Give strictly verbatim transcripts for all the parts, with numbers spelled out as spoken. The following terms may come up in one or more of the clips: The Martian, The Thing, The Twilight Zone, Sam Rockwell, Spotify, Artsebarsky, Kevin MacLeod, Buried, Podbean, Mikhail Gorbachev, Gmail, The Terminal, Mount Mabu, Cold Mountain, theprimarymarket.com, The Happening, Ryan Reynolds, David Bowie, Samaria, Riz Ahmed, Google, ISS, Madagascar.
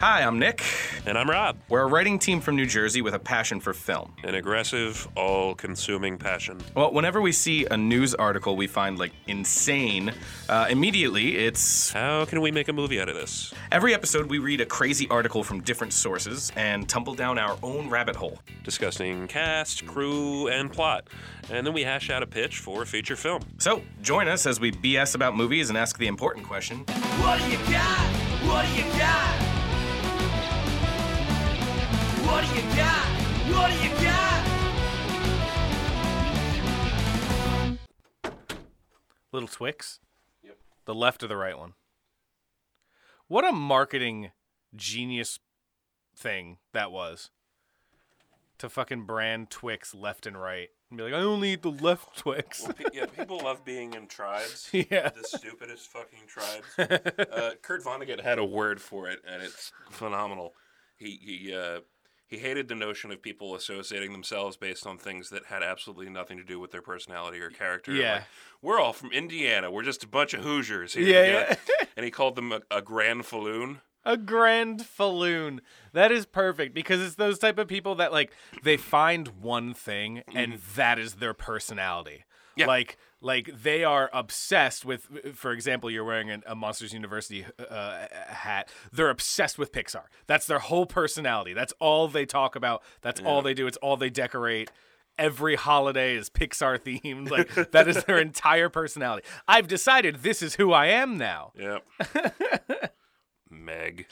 Hi, I'm Nick. And I'm Rob. We're a writing team from New Jersey with a passion for film. An aggressive, all-consuming passion. Well, whenever we see a news article we find, like, insane, uh, immediately it's... how can we make a movie out of this? Every episode, we read a crazy article from different sources and tumble down our own rabbit hole. Discussing cast, crew, and plot. And then we hash out a pitch for a feature film. So, join us as we B S about movies and ask the important question. What do you got? What do you got? What do you got? What do you got? Little Twix? Yep. The left or the right one? What a marketing genius thing that was. To fucking brand Twix left and right. And be like, I only eat the left Twix. Well, yeah, people love being in tribes. Yeah. The stupidest fucking tribes. uh, Kurt Vonnegut had a word for it, and it's phenomenal. He... he uh, He hated the notion of people associating themselves based on things that had absolutely nothing to do with their personality or character. Yeah. Like, we're all from Indiana. We're just a bunch of Hoosiers here. Yeah, yeah. And he called them a, a grand falloon. A grand falloon. That is perfect because it's those type of people that, like, they find one thing and that is their personality. Yeah. Like, like they are obsessed with, for example, you're wearing a, a Monsters University uh, hat. They're obsessed with Pixar. That's their whole personality. That's all they talk about. That's yeah. all they do. It's all they decorate. Every holiday is Pixar themed. Like that is their entire personality. I've decided this is who I am now. Yep. Meg.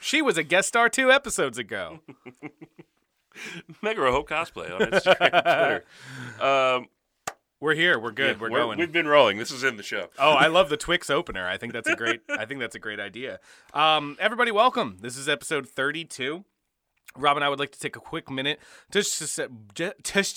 She was a guest star two episodes ago. Megaro Hope Cosplay on Instagram, Twitter. Um, we're here. We're good. Yeah, we're, we're going. We've been rolling. This is in the show. Oh, I love the Twix opener. I think that's a great. I think that's a great idea. Um, everybody, welcome. This is episode thirty-two. Rob and I would like to take a quick minute just to say, just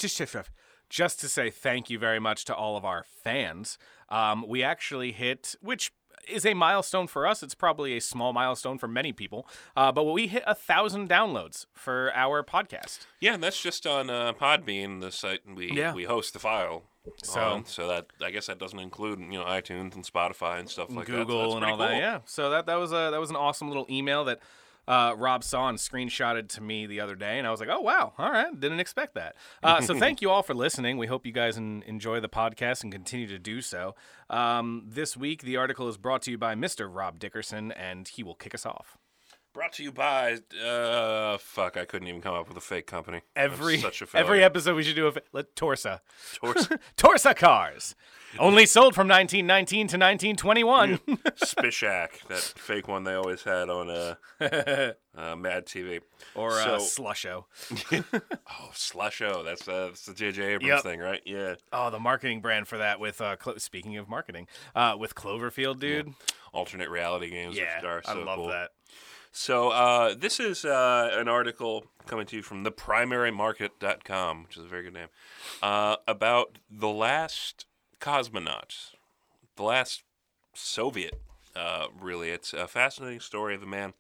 to say thank you very much to all of our fans. Um, we actually hit which. is a milestone for us. It's probably a small milestone for many people, uh, but we hit a thousand downloads for our podcast. Yeah, and that's just on uh, Podbean, the site we yeah. we host the file. So, on, so that I guess that doesn't include you know iTunes and Spotify and stuff like Google that. Google so and all cool. that. Yeah. So that that was a that was an awesome little email that uh, Rob saw and screenshotted to me the other day, and I was like, oh wow, all right, didn't expect that. Uh, so thank you all for listening. We hope you guys en- enjoy the podcast and continue to do so. Um, this week, the article is brought to you by Mister Rob Dickerson, and he will kick us off. Brought to you by, uh, fuck, I couldn't even come up with a fake company. Every such a every episode we should do a fa- Torsa. Torsa. Torsa cars. Only sold from nineteen nineteen to nineteen twenty-one. Yeah. Spishak, that fake one they always had on uh, uh, Mad T V. Or so, uh, Slusho. Oh, Slusho. That's, uh, that's the J J Abrams yep. thing, right? Yeah. Oh, the marketing brand for that with, uh, Clo- speaking of marketing, uh, with Cloverfield, dude. Yeah. Alternate reality games. Yeah, which are so I love cool. that. So uh, this is uh, an article coming to you from the primary market dot com, which is a very good name, uh, about the last cosmonaut, the last Soviet, uh, really. It's a fascinating story of a man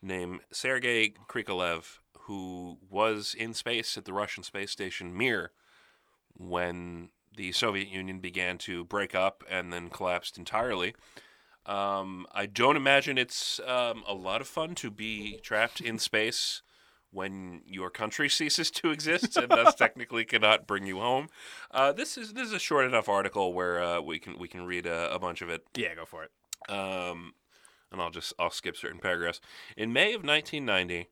named Sergey Krikalev, who was in space at the Russian space station Mir when the Soviet Union began to break up and then collapsed entirely. Um, I don't imagine it's um, a lot of fun to be trapped in space when your country ceases to exist and thus technically cannot bring you home. Uh, this is this is a short enough article where uh, we can we can read a, a bunch of it. Yeah, go for it. Um, and I'll just I'll skip certain paragraphs. In May of nineteen ninety,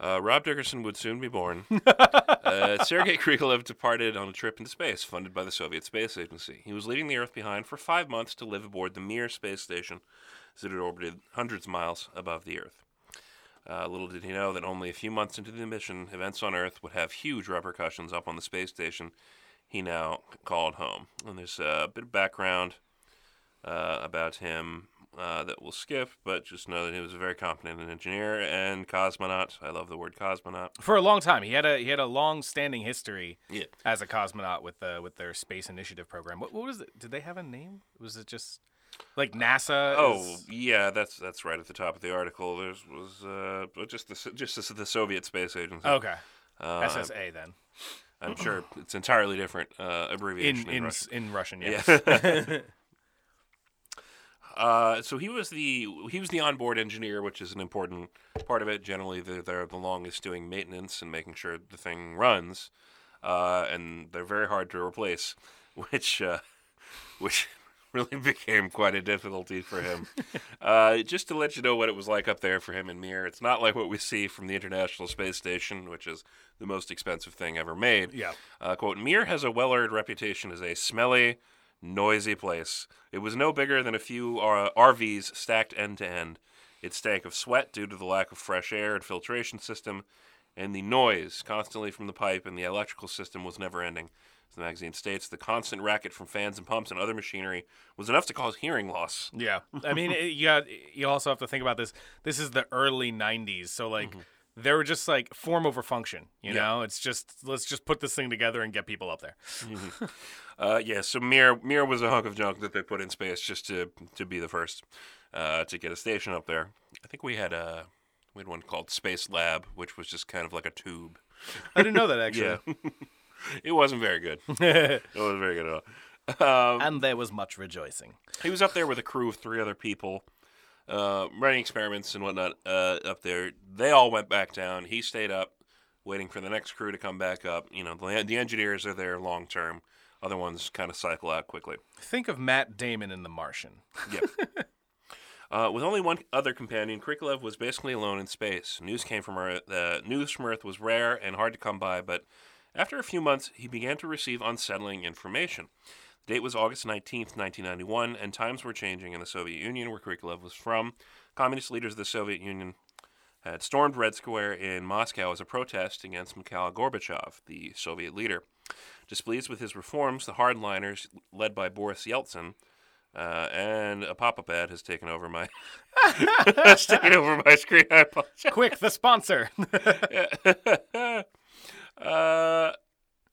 uh, Rob Dickerson would soon be born. uh, Sergey Krikalev departed on a trip into space, funded by the Soviet Space Agency. He was leaving the Earth behind for five months to live aboard the Mir space station that had orbited hundreds of miles above the Earth. Uh, little did he know that only a few months into the mission, events on Earth would have huge repercussions up on the space station he now called home. And there's a bit of background uh, about him. Uh, that we'll skip, but just know that he was a very competent engineer and cosmonaut. I love the word cosmonaut. For a long time, he had a he had a long-standing history yeah. as a cosmonaut with the with their space initiative program. What what was it? Did they have a name? Was it just like NASA? Oh is... yeah, that's that's right at the top of the article. There was uh, just the just the, the Soviet Space Agency. Okay, uh, S S A then. I'm sure it's entirely different uh, abbreviation in in, in Russian. In Russian, yeah. yeah. Uh, so he was the he was the onboard engineer, which is an important part of it. Generally, they're, they're the longest doing maintenance and making sure the thing runs, uh, and they're very hard to replace, which uh, which really became quite a difficulty for him. uh, just to let you know what it was like up there for him and Mir, it's not like what we see from the International Space Station, which is the most expensive thing ever made. Yeah. Uh, quote, Mir has a well-earned reputation as a smelly, noisy place. It was no bigger than a few uh, R Vs stacked end to end. It stank of sweat due to the lack of fresh air and filtration system, and the noise constantly from the pipe and the electrical system was never ending. As the magazine states, the constant racket from fans and pumps and other machinery was enough to cause hearing loss. Yeah. I mean, it, you, got, you also have to think about this. This is the early nineties, so like mm-hmm. they were just like form over function, you yeah. know? It's just, let's just put this thing together and get people up there. mm-hmm. Uh, yeah, so Mir Mir was a hunk of junk that they put in space just to, to be the first uh, to get a station up there. I think we had a we had one called Space Lab, which was just kind of like a tube. I didn't know that, actually. Yeah. It wasn't very good. It wasn't very good at all. Um, and there was much rejoicing. He was up there with a crew of three other people, uh, running experiments and whatnot uh, up there. They all went back down. He stayed up, waiting for the next crew to come back up. You know, the, the engineers are there long term. Other ones kind of cycle out quickly. Think of Matt Damon in The Martian. Yep. uh, with only one other companion, Krikalev was basically alone in space. News came from Earth. Uh, news from Earth was rare and hard to come by, but after a few months, he began to receive unsettling information. The date was August nineteenth, nineteen ninety-one, and times were changing in the Soviet Union, where Krikalev was from. Communist leaders of the Soviet Union had stormed Red Square in Moscow as a protest against Mikhail Gorbachev, the Soviet leader. Displeased with his reforms, the hardliners, led by Boris Yeltsin, uh, and a pop-up ad has taken over my has taken over my screen. I apologize. Quick, the sponsor. uh,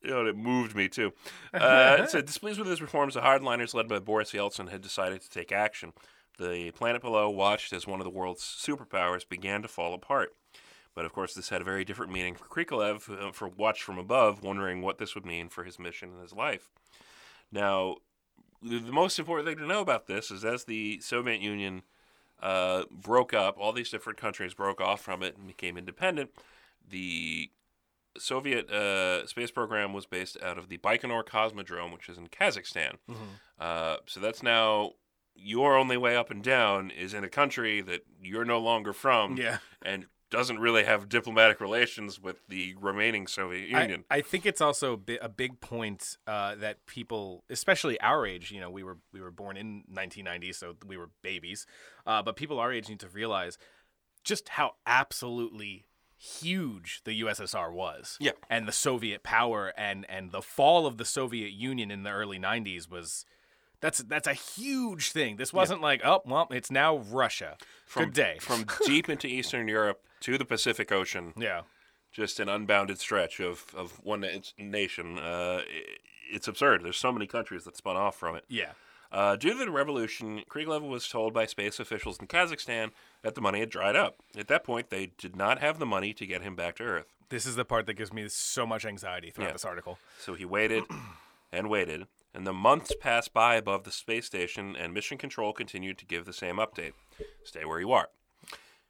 you know, it moved me too. Uh, it said, displeased with his reforms, the hardliners, led by Boris Yeltsin, had decided to take action. The planet below watched as one of the world's superpowers began to fall apart. But, of course, this had a very different meaning for Krikalev, uh, for watched from above, wondering what this would mean for his mission and his life. Now, the most important thing to know about this is as the Soviet Union uh, broke up, all these different countries broke off from it and became independent, the Soviet uh, space program was based out of the Baikonur Cosmodrome, which is in Kazakhstan. Mm-hmm. Uh, so that's now... your only way up and down is in a country that you're no longer from, yeah. and doesn't really have diplomatic relations with the remaining Soviet Union. I, I think it's also a big point uh, that people, especially our age, you know, we were we were born in nineteen ninety, so we were babies, uh, but people our age need to realize just how absolutely huge the U S S R was, yeah. and the Soviet power, and and the fall of the Soviet Union in the early nineties was. That's that's a huge thing. This wasn't yeah. like, oh, well, it's now Russia. From, Good day. From deep into Eastern Europe to the Pacific Ocean. Yeah. Just an unbounded stretch of, of one nation. Uh, it, it's absurd. There's so many countries that spun off from it. Yeah. Uh, due to the revolution, Krikalev was told by space officials in Kazakhstan that the money had dried up. At that point, they did not have the money to get him back to Earth. This is the part that gives me so much anxiety throughout yeah. this article. So he waited and waited. And the months passed by above the space station, and Mission Control continued to give the same update. Stay where you are.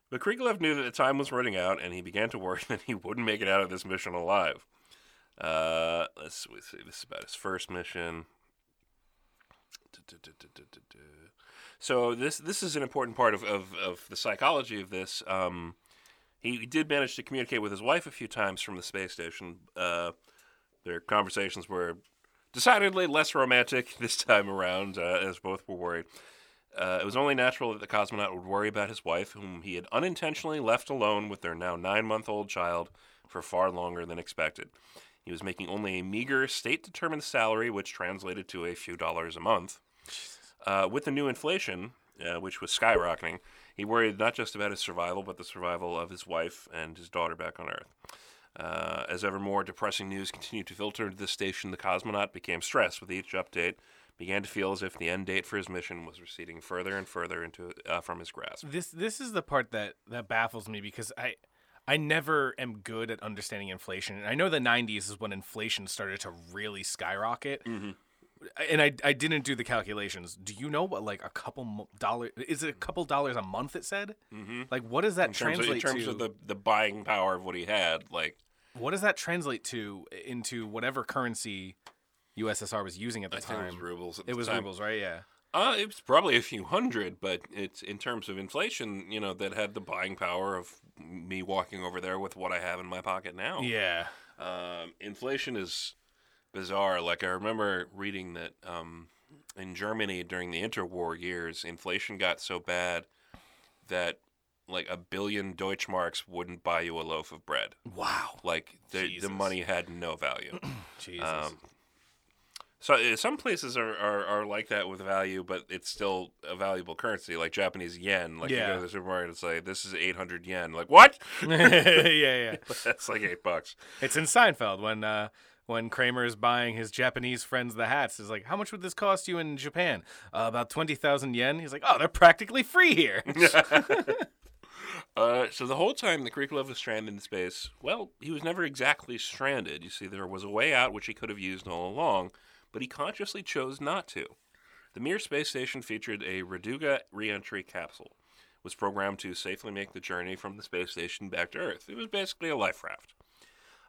But Krikalev knew that the time was running out, and he began to worry that he wouldn't make it out of this mission alive. Uh, let's, let's see, this is about his first mission. So this this is an important part of, of, of the psychology of this. Um, he did manage to communicate with his wife a few times from the space station. Uh, their conversations were... decidedly less romantic this time around, uh, as both were worried. Uh, it was only natural that the cosmonaut would worry about his wife, whom he had unintentionally left alone with their now nine-month-old child for far longer than expected. He was making only a meager state-determined salary, which translated to a few dollars a month. Uh, with the new inflation, uh, which was skyrocketing, he worried not just about his survival, but the survival of his wife and his daughter back on Earth. Uh, as ever more depressing news continued to filter into the station, the cosmonaut became stressed with each update, began to feel as if the end date for his mission was receding further and further into uh, from his grasp. This this is the part that, that baffles me, because I I never am good at understanding inflation. And I know the nineties is when inflation started to really skyrocket. Mm-hmm. and I I didn't do the calculations. Do you know what, like, a couple dollars, is it a couple dollars a month it said? Mm-hmm. Like, what does that in translate to? In terms to, of the, the buying power of what he had, like. What does that translate to into whatever currency U S S R was using at the I time? Think it was rubles at the time. It was rubles, right? Yeah. Uh, it was probably a few hundred, but it's in terms of inflation, you know, that had the buying power of me walking over there with what I have in my pocket now. Yeah. Um, inflation is bizarre. Like, I remember reading that um, in Germany during the interwar years, inflation got so bad that, like, a billion Deutschmarks wouldn't buy you a loaf of bread. Wow. Like, the, the money had no value. Jesus. Um, so some places are, are, are like that with value, but it's still a valuable currency, like Japanese yen. Like, yeah. You go to the supermarket and say, this is eight hundred yen. Like, what? yeah, yeah. That's like eight bucks. It's in Seinfeld when uh, when Kramer is buying his Japanese friends the hats. It's like, how much would this cost you in Japan? Uh, about twenty thousand yen. He's like, oh, they're practically free here. Uh, so the whole time that Krikalev was stranded in space, well, he was never exactly stranded. You see, there was a way out which he could have used all along, but he consciously chose not to. The Mir space station featured a Raduga reentry capsule. It was programmed to safely make the journey from the space station back to Earth. It was basically a life raft.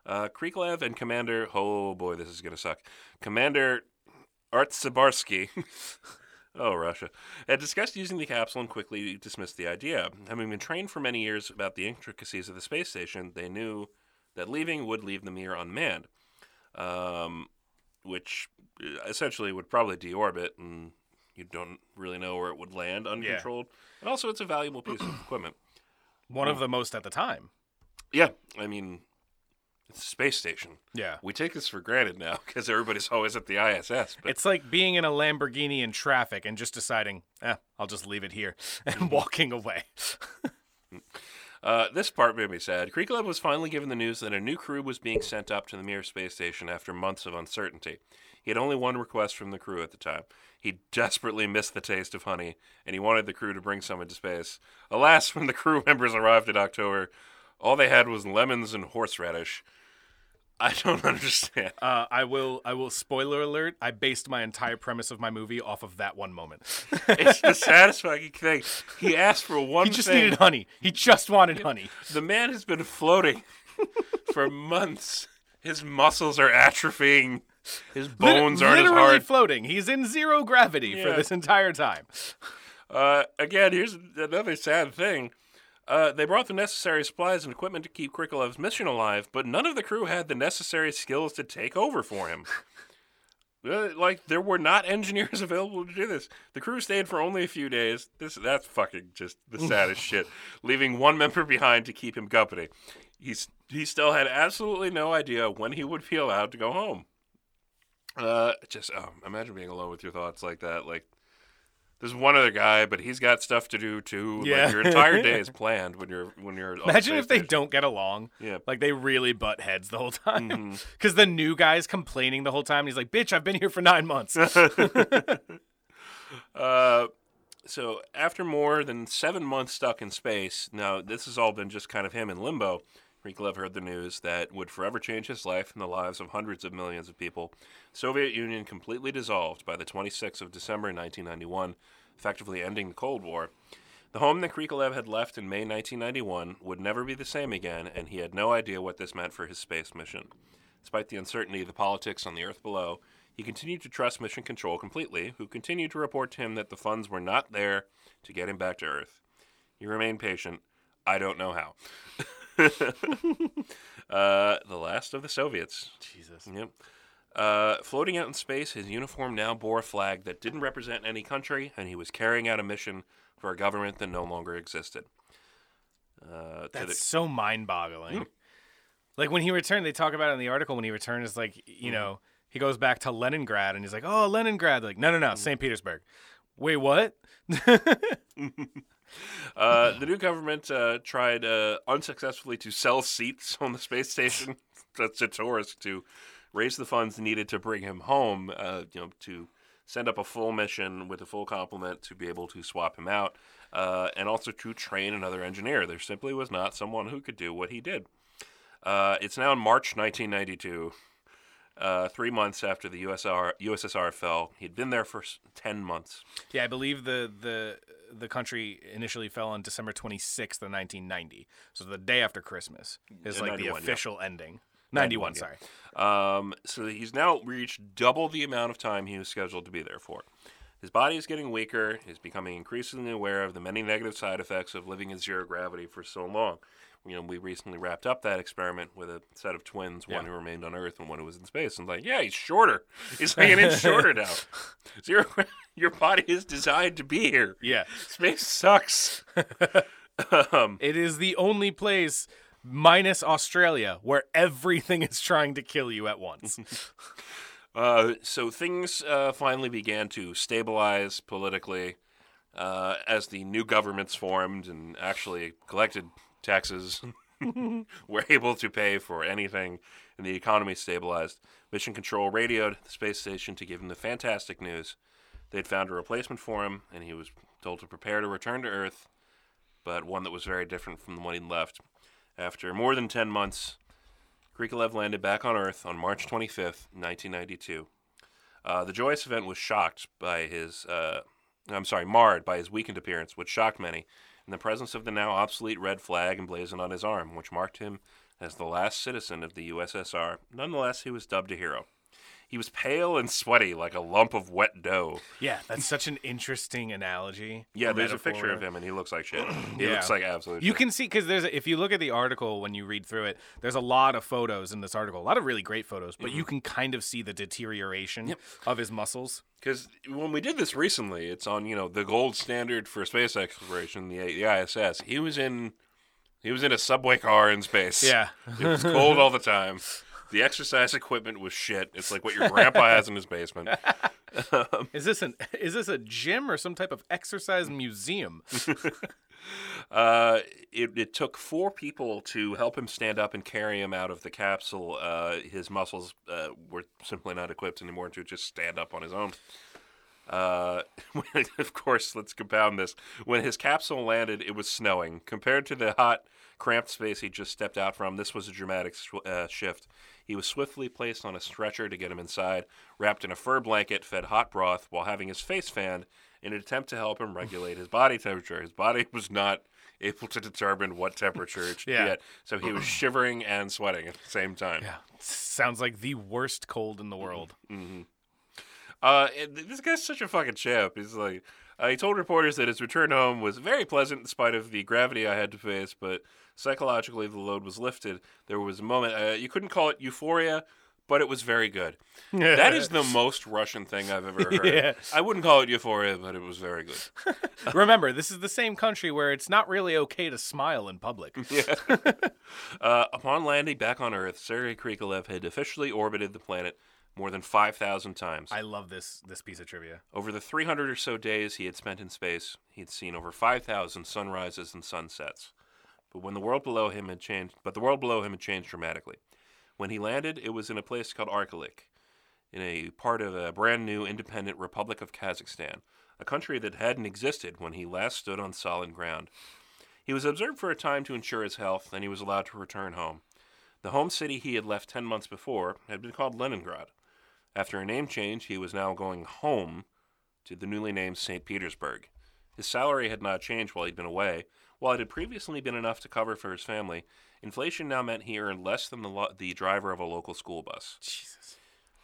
Uh, Krikalev and Commander, oh boy, this is going to suck, Commander Artsebarsky... Oh, Russia. Had discussed using the capsule and quickly dismissed the idea. Having been trained for many years about the intricacies of the space station, they knew that leaving would leave the Mir unmanned, um, which essentially would probably deorbit, and you don't really know where it would land uncontrolled. Yeah. And also, it's a valuable piece of equipment. One um, of the most at the time. Yeah. I mean... It's a space station. Yeah. We take this for granted now because everybody's always at the I S S. But... It's like being in a Lamborghini in traffic and just deciding, eh, I'll just leave it here and walking away. uh, this part made me sad. Krikalev was finally given the news that a new crew was being sent up to the Mir space station after months of uncertainty. He had only one request from the crew at the time. He desperately missed the taste of honey, and he wanted the crew to bring some into space. Alas, when the crew members arrived in October, all they had was lemons and horseradish. I don't understand. Uh, I will. I will. Spoiler alert. I based my entire premise of my movie off of that one moment. It's the saddest fucking thing. He asked for one thing. He just thing. needed honey. He just wanted honey. The man has been floating for months. His muscles are atrophying. His bones Liter- aren't as hard. Literally floating. He's in zero gravity yeah. for this entire time. Uh, again, here's another sad thing. Uh, they brought the necessary supplies and equipment to keep Krikalev's mission alive, but none of the crew had the necessary skills to take over for him. uh, like, there were not engineers available to do this. The crew stayed for only a few days. This That's fucking just the saddest shit. Leaving one member behind to keep him company. He's, he still had absolutely no idea when he would be allowed to go home. Uh, just oh, imagine being alone with your thoughts like that, like, there's one other guy, but he's got stuff to do too. Yeah. Like, your entire day is planned when you're when you're. Imagine the if they station. don't get along. Yeah, like they really butt heads the whole time. Because mm-hmm. the new guy's complaining the whole time. And he's like, "Bitch, I've been here for nine months." uh, so after more than seven months stuck in space, now this has all been just kind of him in limbo. Krikalev heard the news that would forever change his life and the lives of hundreds of millions of people. Soviet Union completely dissolved by the twenty-sixth of December nineteen ninety-one, effectively ending the Cold War. The home that Krikalev had left in May nineteen ninety-one would never be the same again, and he had no idea what this meant for his space mission. Despite the uncertainty of the politics on the Earth below, he continued to trust Mission Control completely, who continued to report to him that the funds were not there to get him back to Earth. He remained patient. I don't know how. uh, the last of the Soviets. Jesus. Yep. Uh, floating out in space, his uniform now bore a flag that didn't represent any country, and he was carrying out a mission for a government that no longer existed. Uh, That's the... so mind-boggling. Mm. Like, when he returned, they talk about it in the article, when he returned, it's like, you mm. know, he goes back to Leningrad, and he's like, oh, Leningrad. They're like, no, no, no, mm. Saint Petersburg. Wait, what? Uh, the new government uh, tried uh, unsuccessfully to sell seats on the space station to tourists to raise the funds needed to bring him home, uh, you know, to send up a full mission with a full complement to be able to swap him out, uh, and also to train another engineer. There simply was not someone who could do what he did. Uh, it's now in March nineteen ninety-two. uh, three months after the U S S R fell. He'd been there for ten months. Yeah, I believe the the the country initially fell on December twenty-sixth of nineteen ninety. So the day after Christmas is like the official yeah. ending. ninety-one, yeah. sorry. Um, so he's now reached double the amount of time he was scheduled to be there for. His body is getting weaker. He's becoming increasingly aware of the many negative side effects of living in zero gravity for so long. You know, we recently wrapped up that experiment with a set of twins, yeah. one who remained on Earth and one who was in space. And like, yeah, he's shorter. He's like an inch shorter now. Zero, your body is designed to be here. Yeah. Space sucks. um, it is the only place, minus Australia, where everything is trying to kill you at once. Uh, so things uh, finally began to stabilize politically uh, as the new governments formed and actually collected taxes, were able to pay for anything, and the economy stabilized. Mission Control radioed the space station to give him the fantastic news. They'd found a replacement for him, and he was told to prepare to return to Earth, but one that was very different from the one he'd left. After more than ten months, Krikalev landed back on Earth on March twenty-fifth, nineteen ninety-two. Uh, the joyous event was shocked by his, uh, I'm sorry, marred by his weakened appearance, which shocked many, in the presence of the now obsolete red flag emblazoned on his arm, which marked him as the last citizen of the U S S R. Nonetheless, he was dubbed a hero. He was pale and sweaty, like a lump of wet dough. Yeah, that's such an interesting analogy. Yeah, there's metaphor. A picture of him, and he looks like shit. He yeah. looks like absolute You shit. Can see, because there's a, if you look at the article when you read through it, there's a lot of photos in this article, a lot of really great photos, but mm-hmm. you can kind of see the deterioration yep. of his muscles. Because when we did this recently, it's on, you know, the gold standard for space exploration, the, the I S S. He was in, he was in a subway car in space. Yeah. It was cold all the time. The exercise equipment was shit. It's like what your grandpa has in his basement. Um, is this an is this a gym or some type of exercise museum? uh, it, it took four people to help him stand up and carry him out of the capsule. Uh, his muscles uh, were simply not equipped anymore to just stand up on his own. Uh, of course, let's compound this. When his capsule landed, it was snowing. Compared to the hot, cramped space he just stepped out from, this was a dramatic uh, shift. He was swiftly placed on a stretcher to get him inside, wrapped in a fur blanket, fed hot broth, while having his face fanned in an attempt to help him regulate his body temperature. His body was not able to determine what temperature it should yeah. be at, so he was shivering and sweating at the same time. Yeah, sounds like the worst cold in the world. Mm-hmm. Uh, this guy's such a fucking champ. He's like, uh, he told reporters that his return home was very pleasant in spite of the gravity I had to face, but psychologically the load was lifted. There was a moment, uh, you couldn't call it euphoria, but it was very good. That is the most Russian thing I've ever heard. Yeah. I wouldn't call it euphoria, but it was very good. Remember, this is the same country where it's not really okay to smile in public. Yeah. uh, upon landing back on Earth, Sergey Krikalev had officially orbited the planet more than five thousand times. I love this this piece of trivia. Over the three hundred or so days he had spent in space, he had seen over five thousand sunrises and sunsets. But when the world below him had changed, but the world below him had changed dramatically. When he landed, it was in a place called Arkalik, in a part of a brand new independent Republic of Kazakhstan, a country that hadn't existed when he last stood on solid ground. He was observed for a time to ensure his health, then he was allowed to return home. The home city he had left ten months before had been called Leningrad. After a name change, he was now going home to the newly named Saint Petersburg. His salary had not changed while he'd been away. While it had previously been enough to cover for his family, inflation now meant he earned less than the lo- the driver of a local school bus. Jesus.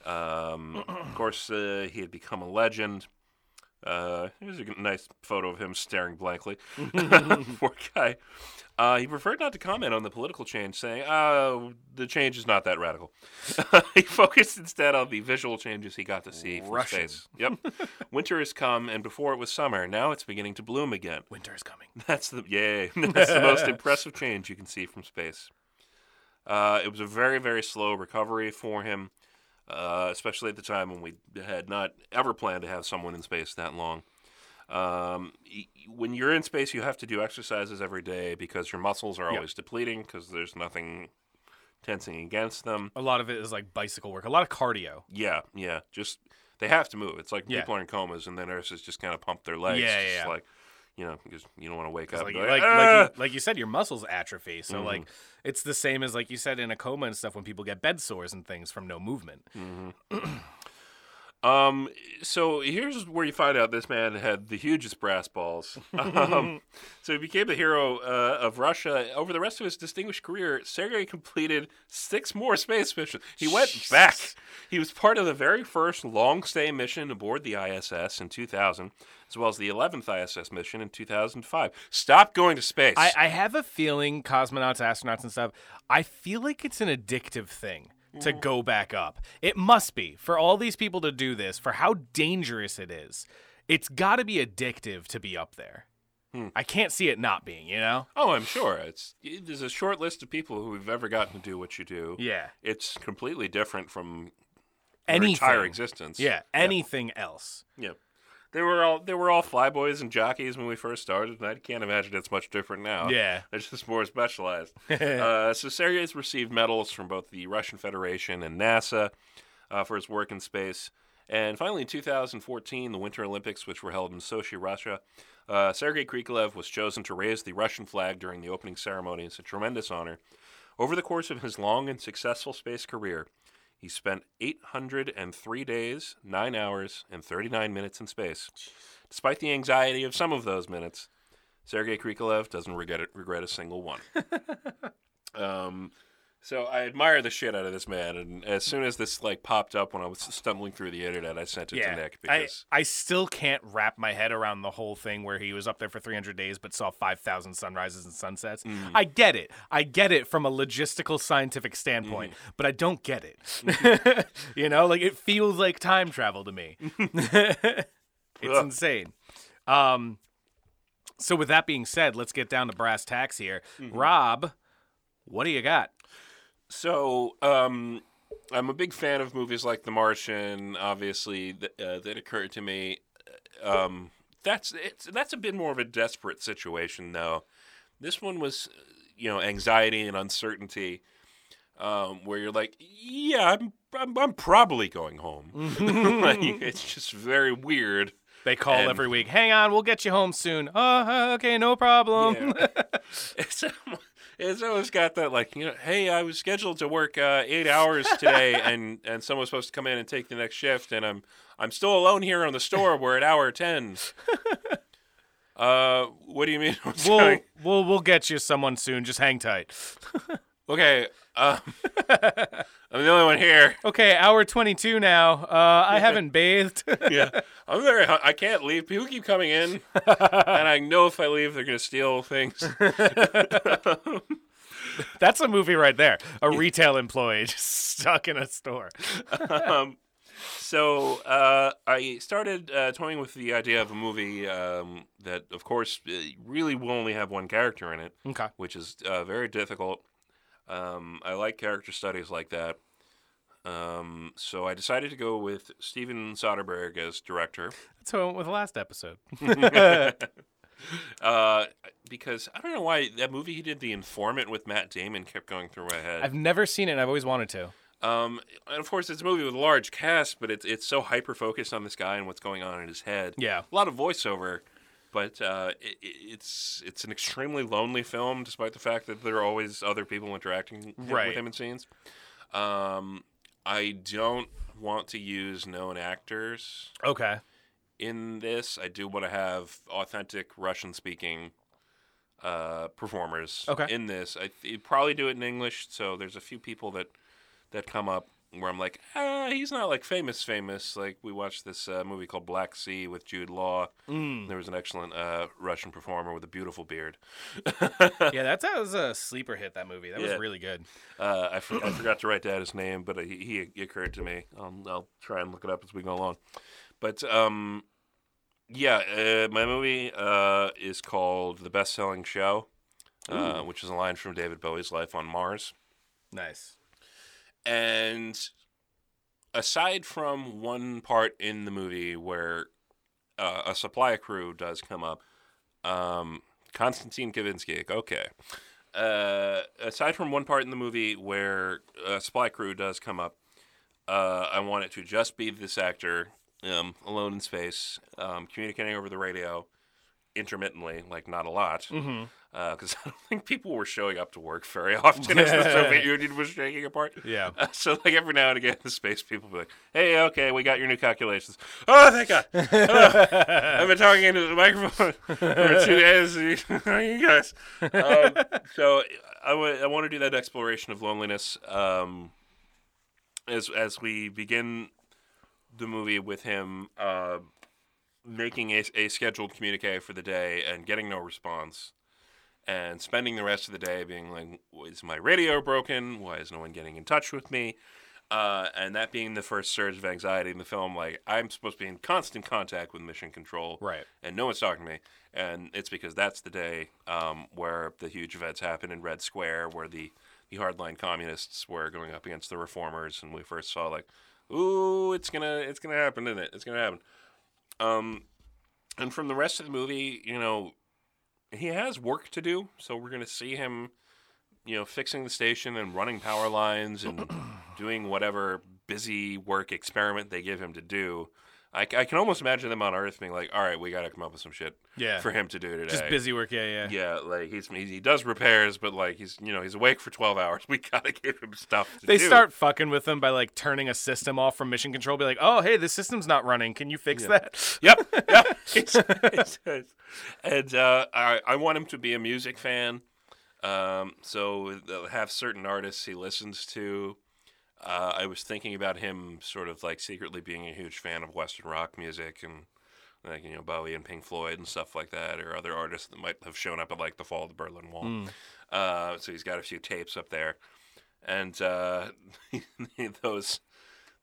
Um, of course, uh, he had become a legend. Uh, here's a nice photo of him staring blankly. Poor guy. Uh, he preferred not to comment on the political change, saying, oh, the change is not that radical. He focused instead on the visual changes he got to see from space. Yep. Winter has come, and before it was summer, now it's beginning to bloom again. Winter is coming. That's the, yay. That's the most impressive change you can see from space. Uh, it was a very, very slow recovery for him, uh, especially at the time when we had not ever planned to have someone in space that long. Um, when you're in space, you have to do exercises every day because your muscles are always yep. depleting because there's nothing tensing against them. A lot of it is like bicycle work, a lot of cardio. Yeah, yeah. Just they have to move. It's like yeah. people are in comas and then nurses just kind of pump their legs. Yeah, yeah. Just yeah. like you know, because you don't want to wake up. Like, like, like, ah! like, you, like you said, your muscles atrophy. So, mm-hmm. like, it's the same as, like you said, in a coma and stuff when people get bed sores and things from no movement. Mm-hmm. Um, so here's where you find out this man had the hugest brass balls. Um, so he became the hero uh, of Russia. Over the rest of his distinguished career, Sergey completed six more space missions. He went Jesus. back. He was part of the very first long-stay mission aboard the I S S in two thousand, as well as the eleventh I S S mission in two thousand five. Stop going to space. I, I have a feeling, cosmonauts, astronauts, and stuff, I feel like it's an addictive thing. To go back up. It must be. For all these people to do this, for how dangerous it is, it's got to be addictive to be up there. Hmm. I can't see it not being, you know? Oh, I'm sure. It's There's a short list of people who have ever gotten to do what you do. Yeah. It's completely different from your entire existence. Yeah, anything yeah. else. Yeah. They were all they were all flyboys and jockeys when we first started, and I can't imagine it's much different now. Yeah. They're just more specialized. uh, so Sergey's received medals from both the Russian Federation and NASA uh, for his work in space. And finally, in two thousand fourteen, the Winter Olympics, which were held in Sochi, Russia, uh, Sergey Krikalev was chosen to raise the Russian flag during the opening ceremony. It's a tremendous honor. Over the course of his long and successful space career, he spent eight hundred three days, nine hours, and thirty-nine minutes in space. Despite the anxiety of some of those minutes, Sergey Krikalev doesn't regret it, regret a single one. um, so I admire the shit out of this man. And as soon as this like popped up when I was stumbling through the internet, I sent it yeah, to Nick. Because I, I still can't wrap my head around the whole thing where he was up there for three hundred days but saw five thousand sunrises and sunsets. Mm. I get it. I get it from a logistical scientific standpoint, mm. but I don't get it. You know, like it feels like time travel to me. It's Ugh. insane. Um, so with that being said, let's get down to brass tacks here. Mm-hmm. Rob, what do you got? So, um, I'm a big fan of movies like The Martian, obviously, th- uh, that occurred to me. Um, that's it's, that's a bit more of a desperate situation, though. This one was, you know, anxiety and uncertainty, um, where you're like, yeah, I'm I'm, I'm probably going home. Like, it's just very weird. They call and, every week, hang on, we'll get you home soon. Oh, okay, no problem. Yeah. It's It's always got that, like, you know, hey, I was scheduled to work uh, eight hours today, and, and someone was supposed to come in and take the next shift, and I'm I'm still alone here on the store. We're at hour ten. Uh, what do you mean? We'll, we'll we'll get you someone soon. Just hang tight. Okay. Uh, I'm the only one here. Okay, hour twenty-two now. Uh, I haven't bathed. Yeah, I'm very. I can't leave. People keep coming in, and I know if I leave, they're gonna steal things. That's a movie right there. A retail employee just stuck in a store. um, so uh, I started uh, toying with the idea of a movie um, that, of course, really will only have one character in it. Okay, which is uh, very difficult. Um, I like character studies like that. Um, so I decided to go with Steven Soderbergh as director. That's who I went with last episode. uh, because I don't know why that movie he did, The Informant with Matt Damon, kept going through my head. I've never seen it, and I've always wanted to. Um, and of course, it's a movie with a large cast, but it's, it's so hyper-focused on this guy and what's going on in his head. Yeah. A lot of voiceover. But uh, it, it's it's an extremely lonely film, despite the fact that there are always other people interacting right. with him in scenes. Um, I don't want to use known actors. Okay. In this, I do want to have authentic Russian-speaking uh, performers. Okay. In this, I I'd probably do it in English. So there's a few people that that come up where I'm like, ah, he's not, like, famous, famous. Like, we watched this uh, movie called Black Sea with Jude Law. Mm. There was an excellent uh, Russian performer with a beautiful beard. Yeah, that, that was a sleeper hit, that movie. That yeah. was really good. Uh, I, for, I forgot to write down his name, but he, he occurred to me. I'll, I'll try and look it up as we go along. But, um, yeah, uh, my movie uh, is called The Best-Selling Show, uh, which is a line from David Bowie's Life on Mars. Nice. And aside from one part in the movie where uh, a supply crew does come up, um, Konstantin Kavinsky, okay. Uh, aside from one part in the movie where a supply crew does come up, uh, I want it to just be this actor um, alone in space, um, communicating over the radio, intermittently, like not a lot, because mm-hmm. uh, I don't think people were showing up to work very often as the Soviet Union was shaking apart. Yeah. Uh, so like every now and again, the space people would be like, hey, okay, we got your new calculations. Oh, thank God. I've been talking into the microphone for two days. You guys. Um, so I, w- I want to do that exploration of loneliness um, as as we begin the movie with him uh, making a, a scheduled communique for the day and getting no response and spending the rest of the day being like, is my radio broken? Why is no one getting in touch with me? Uh, and that being the first surge of anxiety in the film, like, I'm supposed to be in constant contact with Mission Control. Right. And no one's talking to me. And it's because that's the day um, where the huge events happen in Red Square, where the, the hardline communists were going up against the reformers, and we first saw, like, ooh, it's gonna, it's gonna happen, isn't it? It's gonna happen. Um, and from the rest of the movie, you know, he has work to do. So we're gonna see him, you know, fixing the station and running power lines and doing whatever busy work experiment they give him to do. I, I can almost imagine them on Earth being like, all right, we gotta come up with some shit yeah. for him to do today. Just busy work, yeah, yeah. Yeah, like, he's, he, he does repairs, but, like, he's, you know, he's awake for twelve hours. We gotta give him stuff to they do. They start fucking with him by, like, turning a system off from Mission Control, be like, oh, hey, this system's not running. Can you fix yeah. that? Yep, yep. It's, it's, it's, and uh, I, I want him to be a music fan, um, so have certain artists he listens to. Uh, I was thinking about him sort of like secretly being a huge fan of Western rock music and like, you know, Bowie and Pink Floyd and stuff like that, or other artists that might have shown up at like the fall of the Berlin Wall. Mm. Uh, so he's got a few tapes up there, and uh, those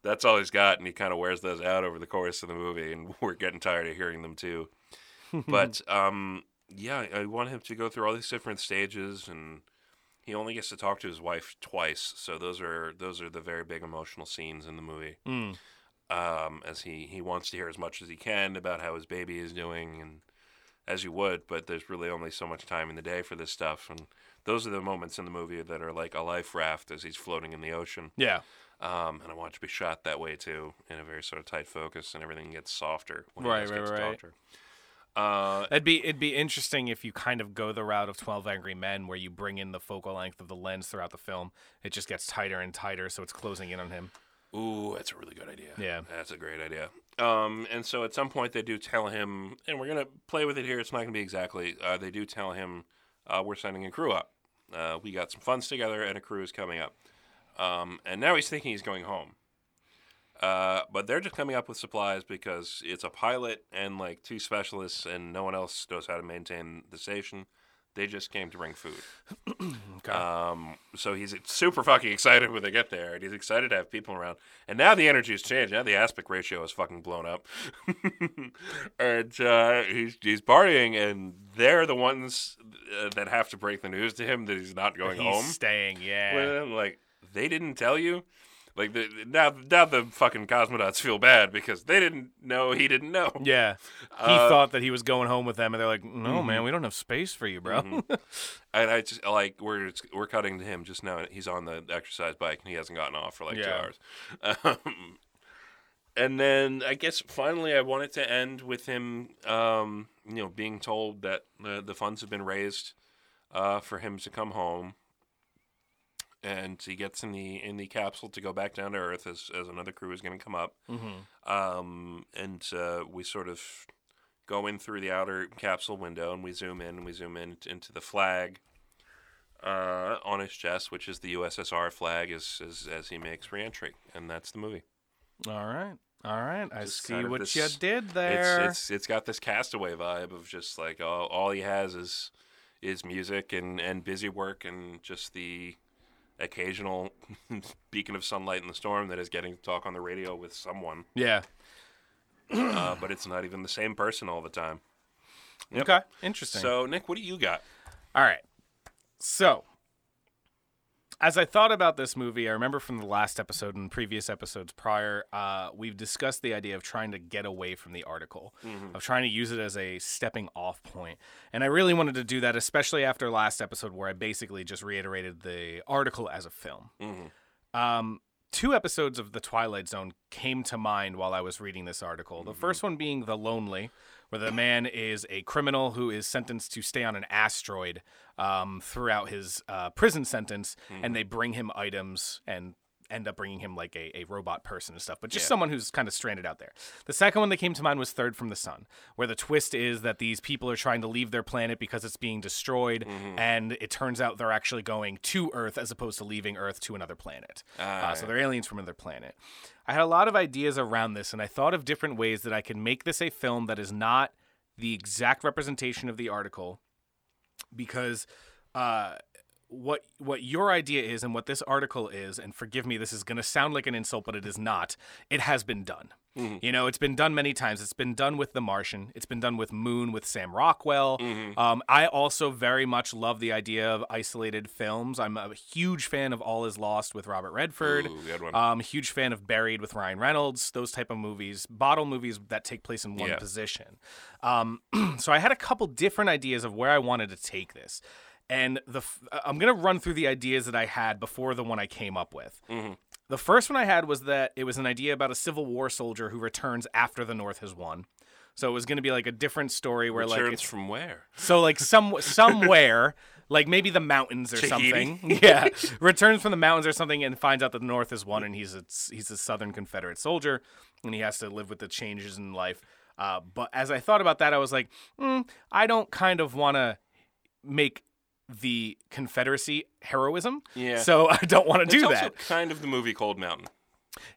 that's all he's got, and he kind of wears those out over the course of the movie, and we're getting tired of hearing them too. But um, yeah, I want him to go through all these different stages, and he only gets to talk to his wife twice, so those are those are the very big emotional scenes in the movie. Mm. Um, as he, he wants to hear as much as he can about how his baby is doing, and as you would, but there's really only so much time in the day for this stuff. And those are the moments in the movie that are like a life raft as he's floating in the ocean. Yeah. Um, and I want it to be shot that way too, in a very sort of tight focus, and everything gets softer when right, it right, gets right. softer. Uh, it'd be it'd be interesting if you kind of go the route of twelve Angry Men, where you bring in the focal length of the lens throughout the film. It just gets tighter and tighter, so it's closing in on him. Ooh, that's a really good idea. Yeah. That's a great idea. Um, and so at some point they do tell him, and we're going to play with it here. It's not going to be exactly. Uh, they do tell him, uh, we're sending a crew up. Uh, we got some funds together, and a crew is coming up. Um, and now he's thinking he's going home. Uh, but they're just coming up with supplies because it's a pilot and, like, two specialists, and no one else knows how to maintain the station. They just came to bring food. Okay. Um, so he's super fucking excited when they get there, and he's excited to have people around. And now the energy's changed. Now the aspect ratio is fucking blown up. and uh, he's, he's partying, and they're the ones uh, that have to break the news to him that he's not going he's home. He's staying, yeah. Well, like, they didn't tell you? Like, the, now, now the fucking cosmonauts feel bad because they didn't know he didn't know. Yeah. He uh, thought that he was going home with them, and they're like, no, mm-hmm. man, we don't have space for you, bro. Mm-hmm. And I just, like, we're we're cutting to him just now. He's on the exercise bike, and he hasn't gotten off for, like, yeah. two hours. Um, and then I guess finally I wanted to end with him, um, you know, being told that uh, the funds have been raised uh, for him to come home. And he gets in the in the capsule to go back down to Earth as as another crew is going to come up. Mm-hmm. Um, and uh, we sort of go in through the outer capsule window, and we zoom in, and we zoom in t- into the flag uh, on his chest, which is the U S S R flag as, as, as he makes reentry. And that's the movie. All right. All right. I just see kind of what this, you did there. It's, it's It's got this Castaway vibe of just like all, all he has is is music and, and busy work and just the occasional beacon of sunlight in the storm that is getting to talk on the radio with someone. Yeah. uh, but it's not even the same person all the time. Yep. Okay. Interesting. So, Nick, what do you got? All right. So, as I thought about this movie, I remember from the last episode and previous episodes prior, uh, we've discussed the idea of trying to get away from the article, mm-hmm. of trying to use it as a stepping off point. And I really wanted to do that, especially after last episode where I basically just reiterated the article as a film. Mm-hmm. Um, Two episodes of The Twilight Zone came to mind while I was reading this article. The first one being The Lonely, where the man is a criminal who is sentenced to stay on an asteroid um, throughout his uh, prison sentence, mm-hmm. and they bring him items and end up bringing him like a, a robot person and stuff, but just yeah. someone who's kind of stranded out there. The second one that came to mind was Third from the Sun, where the twist is that these people are trying to leave their planet because it's being destroyed, mm-hmm. and it turns out they're actually going to Earth as opposed to leaving Earth to another planet. Uh, uh, so they're aliens from another planet. I had a lot of ideas around this, and I thought of different ways that I can make this a film that is not the exact representation of the article, because... Uh, What what your idea is and what this article is, and forgive me, this is going to sound like an insult, but it is not. It has been done. Mm-hmm. You know, it's been done many times. It's been done with The Martian. It's been done with Moon, with Sam Rockwell. Mm-hmm. Um, I also very much love the idea of isolated films. I'm a huge fan of All Is Lost with Robert Redford. Ooh, good one. Um, huge fan of Buried with Ryan Reynolds. Those type of movies, bottle movies that take place in one yeah. position. Um, so I had a couple different ideas of where I wanted to take this. And the I'm going to run through the ideas that I had before the one I came up with. Mm-hmm. The first one I had was that it was an idea about a Civil War soldier who returns after the North has won. So it was going to be like a different story where returns like... Returns from where? So like some somewhere, like maybe the mountains or Chihiti. Something. Yeah. Returns from the mountains or something and finds out that the North has won, and he's a, he's a Southern Confederate soldier, and he has to live with the changes in life. Uh, but as I thought about that, I was like, mm, I don't kind of want to make... the Confederacy heroism. Yeah. So I don't want to do that. It's also kind of the movie Cold Mountain.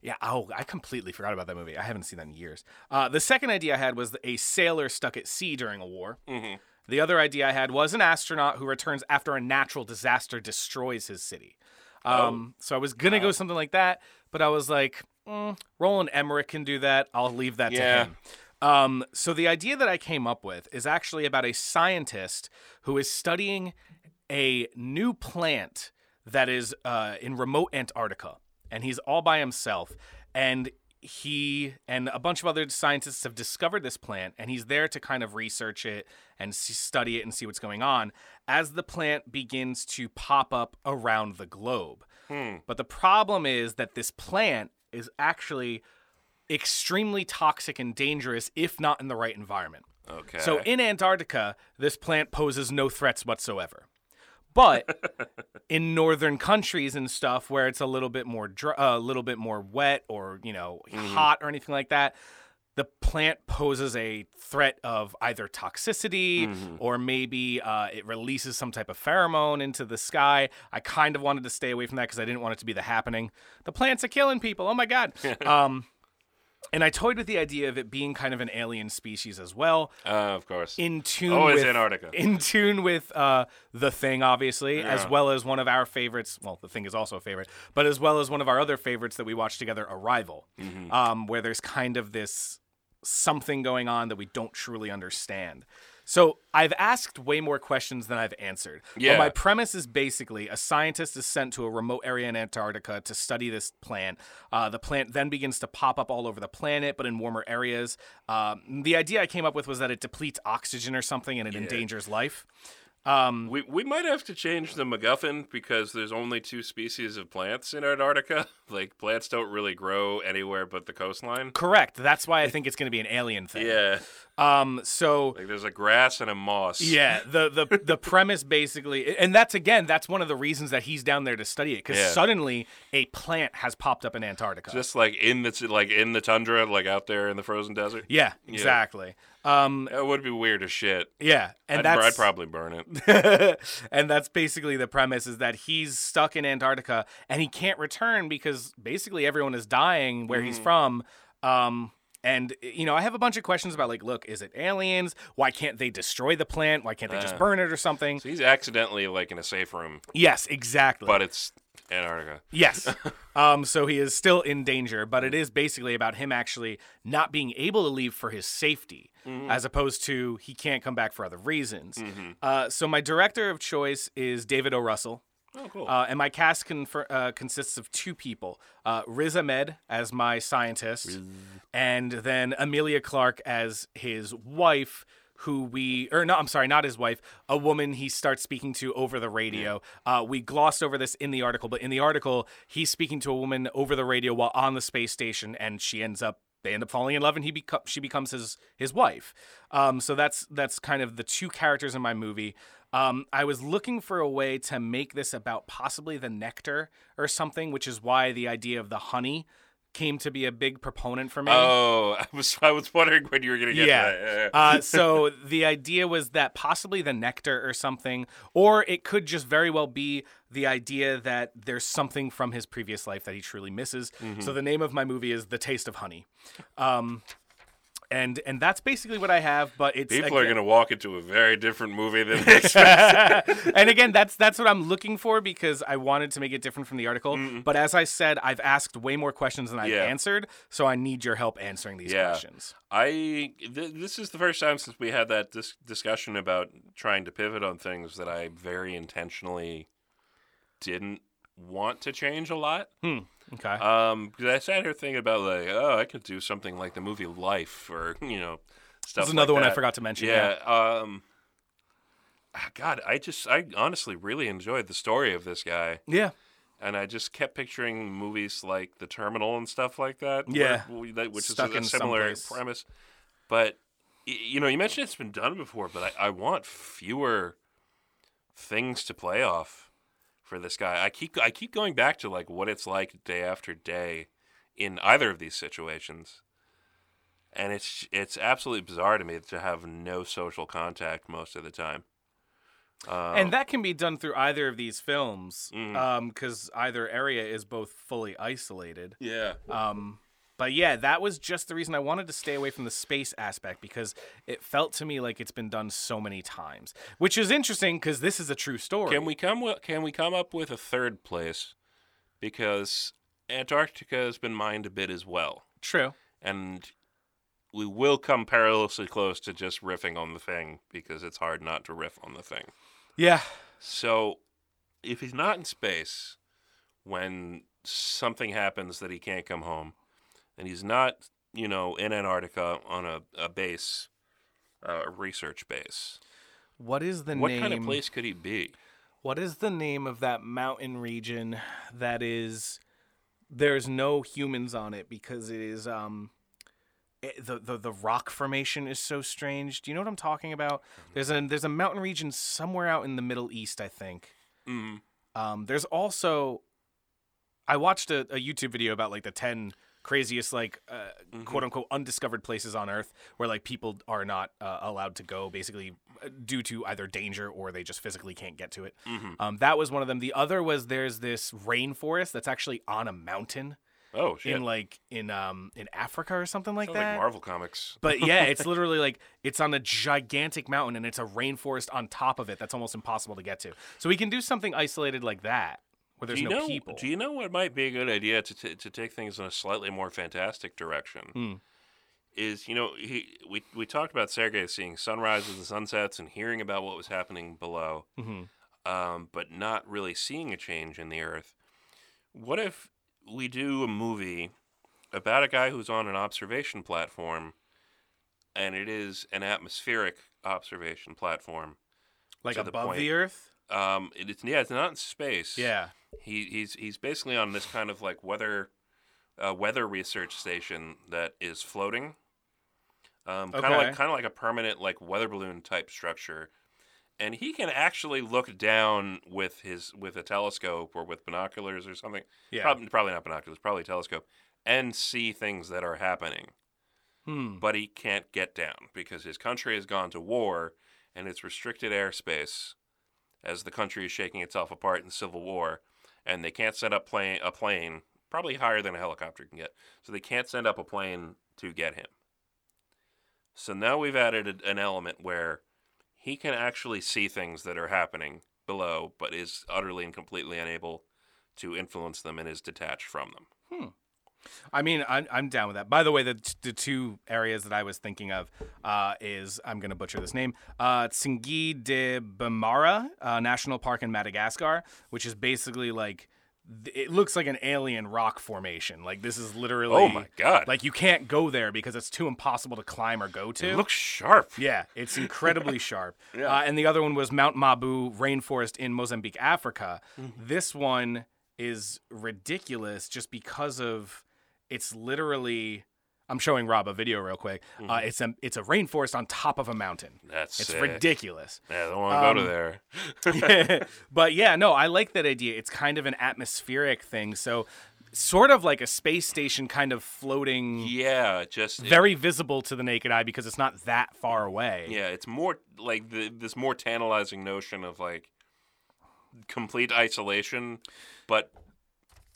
Yeah. Oh, I completely forgot about that movie. I haven't seen that in years. Uh, the second idea I had was a sailor stuck at sea during a war. Mm-hmm. The other idea I had was an astronaut who returns after a natural disaster destroys his city. Um, oh. So I was going to wow. go something like that, but I was like, mm, Roland Emmerich can do that. I'll leave that yeah. to him. Um, so the idea that I came up with is actually about a scientist who is studying a new plant that is uh, in remote Antarctica, and he's all by himself, and he and a bunch of other scientists have discovered this plant, and he's there to kind of research it and study it and see what's going on as the plant begins to pop up around the globe. Hmm. But the problem is that this plant is actually extremely toxic and dangerous if not in the right environment. Okay. So in Antarctica, this plant poses no threats whatsoever. But in northern countries and stuff where it's a little bit more dr- uh, a little bit more wet or, you know, mm. hot or anything like that, the plant poses a threat of either toxicity mm-hmm. or maybe uh, it releases some type of pheromone into the sky. I kind of wanted to stay away from that because I didn't want it to be the happening. The plants are killing people. Oh, my God. um And I toyed with the idea of it being kind of an alien species as well. Uh, of course. In tune Always with, Antarctica. In tune with uh, The Thing, obviously, yeah. as well as one of our favorites. Well, The Thing is also a favorite, but as well as one of our other favorites that we watched together, Arrival, mm-hmm. um, where there's kind of this something going on that we don't truly understand. So I've asked way more questions than I've answered. Yeah. But my premise is basically a scientist is sent to a remote area in Antarctica to study this plant. Uh, the plant then begins to pop up all over the planet, but in warmer areas. Um, the idea I came up with was that it depletes oxygen or something and it yeah. endangers life. Um, we we might have to change the MacGuffin because there's only two species of plants in Antarctica. Like, plants don't really grow anywhere but the coastline. Correct. That's why I think it's going to be an alien thing. Yeah. Um. So like there's a grass and a moss. Yeah. The the the premise basically, and that's again, that's one of the reasons that he's down there to study it because yeah. suddenly a plant has popped up in Antarctica. Just like in the like in the tundra, like out there in the frozen desert. Yeah. Exactly. Yeah. Um, it would be weird as shit. Yeah, and I'd, that's, I'd probably burn it. And that's basically the premise: is that he's stuck in Antarctica and he can't return because basically everyone is dying where mm. he's from. Um, and you know, I have a bunch of questions about like, look, is it aliens? Why can't they destroy the plant? Why can't they uh, just burn it or something? So he's accidentally like in a safe room. Yes, exactly. But it's Antarctica. Yes. Um, so he is still in danger, but it is basically about him actually not being able to leave for his safety. Mm-hmm. As opposed to he can't come back for other reasons. Mm-hmm. Uh, so my director of choice is David O. Russell. Oh, cool. Uh, and my cast confer- uh, consists of two people. Uh, Riz Ahmed as my scientist, Riz. And then Emilia Clarke as his wife, who we, or no, I'm sorry, not his wife, a woman he starts speaking to over the radio. Uh, we glossed over this in the article, but in the article, he's speaking to a woman over the radio while on the space station, and she ends up, they end up falling in love, and he beco- she becomes his his wife. Um, so that's that's kind of the two characters in my movie. Um, I was looking for a way to make this about possibly the nectar or something, which is why the idea of the honey came to be a big proponent for me. Oh, I was I was wondering when you were going to get yeah. to that. Yeah. uh, so the idea was that possibly the nectar or something, or it could just very well be the idea that there's something from his previous life that he truly misses. Mm-hmm. So the name of my movie is The Taste of Honey. Um And and that's basically what I have, but it's... People again, are going to walk into a very different movie than they expected. And again, that's that's what I'm looking for, because I wanted to make it different from the article. Mm. But as I said, I've asked way more questions than I've yeah. answered, so I need your help answering these yeah. questions. I th- This is the first time since we had that dis- discussion about trying to pivot on things that I very intentionally didn't want to change a lot. Hmm. Okay. Um, because I sat here thinking about, like, oh, I could do something like the movie Life, or, you know, stuff like that. That's another one I forgot to mention. Yeah. yeah. Um, God, I just, I honestly really enjoyed the story of this guy. Yeah. And I just kept picturing movies like The Terminal and stuff like that. Yeah. Where, which Stuck is a, a similar premise. But, you know, you mentioned it's been done before, but I, I want fewer things to play off for this guy. I keep I keep going back to like what it's like day after day in either of these situations, and it's it's absolutely bizarre to me to have no social contact most of the time. Um, and that can be done through either of these films, because mm-hmm. um, either area is both fully isolated. Yeah. Um, but yeah, that was just the reason I wanted to stay away from the space aspect, because it felt to me like it's been done so many times, which is interesting because this is a true story. Can we come Can we come up with a third place? Because Antarctica has been mined a bit as well. True. And we will come perilously close to just riffing on The Thing, because it's hard not to riff on The Thing. Yeah. So if he's not in space when something happens that he can't come home, and he's not, you know, in Antarctica on a, a base, uh, a research base. What is the what name? What kind of place could he be? What is the name of that mountain region that is, there's no humans on it, because it is, um, it, the, the the rock formation is so strange. Do you know what I'm talking about? There's a, there's a mountain region somewhere out in the Middle East, I think. Mm. Um, there's also, I watched a, a YouTube video about like the ten craziest, like, uh, mm-hmm. quote-unquote undiscovered places on Earth where, like, people are not uh, allowed to go, basically due to either danger or they just physically can't get to it. Mm-hmm. Um, that was one of them. The other was there's this rainforest that's actually on a mountain. Oh, shit. In, like, in um in Africa or something like Sounds that. like Marvel Comics. But, yeah, it's literally, like, it's on a gigantic mountain and it's a rainforest on top of it that's almost impossible to get to. So we can do something isolated like that. There's do you no know, people. Do you know what might be a good idea to t- to take things in a slightly more fantastic direction? Mm. Is, you know, he we we talked about Sergey seeing sunrises and sunsets and hearing about what was happening below, mm-hmm. um, but not really seeing a change in the Earth. What if we do a movie about a guy who's on an observation platform, and it is an atmospheric observation platform, like above the, the Earth? Um, it, it's yeah, it's not in space. Yeah. He he's he's basically on this kind of like weather uh, weather research station that is floating, um, kind of okay. like kind of like a permanent like weather balloon type structure, and he can actually look down with his with a telescope or with binoculars or something. Yeah, probably, probably not binoculars, probably telescope, and see things that are happening. Hmm. But he can't get down because his country has gone to war and it's restricted airspace as the country is shaking itself apart in civil war. And they can't send up plane, a plane, probably higher than a helicopter can get. So they can't send up a plane to get him. So now we've added a, an element where he can actually see things that are happening below, but is utterly and completely unable to influence them and is detached from them. Hmm. I mean, I'm, I'm down with that. By the way, the, t- the two areas that I was thinking of uh, is, I'm going to butcher this name, uh, Tsingui de Bemara uh, National Park in Madagascar, which is basically like it looks like an alien rock formation. Like, this is literally... Oh, my God. Like, you can't go there because it's too impossible to climb or go to. It looks sharp. Yeah, it's incredibly sharp. Yeah. Uh, and the other one was Mount Mabu Rainforest in Mozambique, Africa. Mm-hmm. This one is ridiculous just because of... It's literally... I'm showing Rob a video real quick. Mm-hmm. Uh, it's a it's a rainforest on top of a mountain. That's it's sick. Ridiculous. Yeah, I don't want to um, go to there. yeah. But yeah, no, I like that idea. It's kind of an atmospheric thing. So sort of like a space station kind of floating. Yeah, just very it, visible to the naked eye because it's not that far away. Yeah, it's more like the, this more tantalizing notion of like complete isolation, but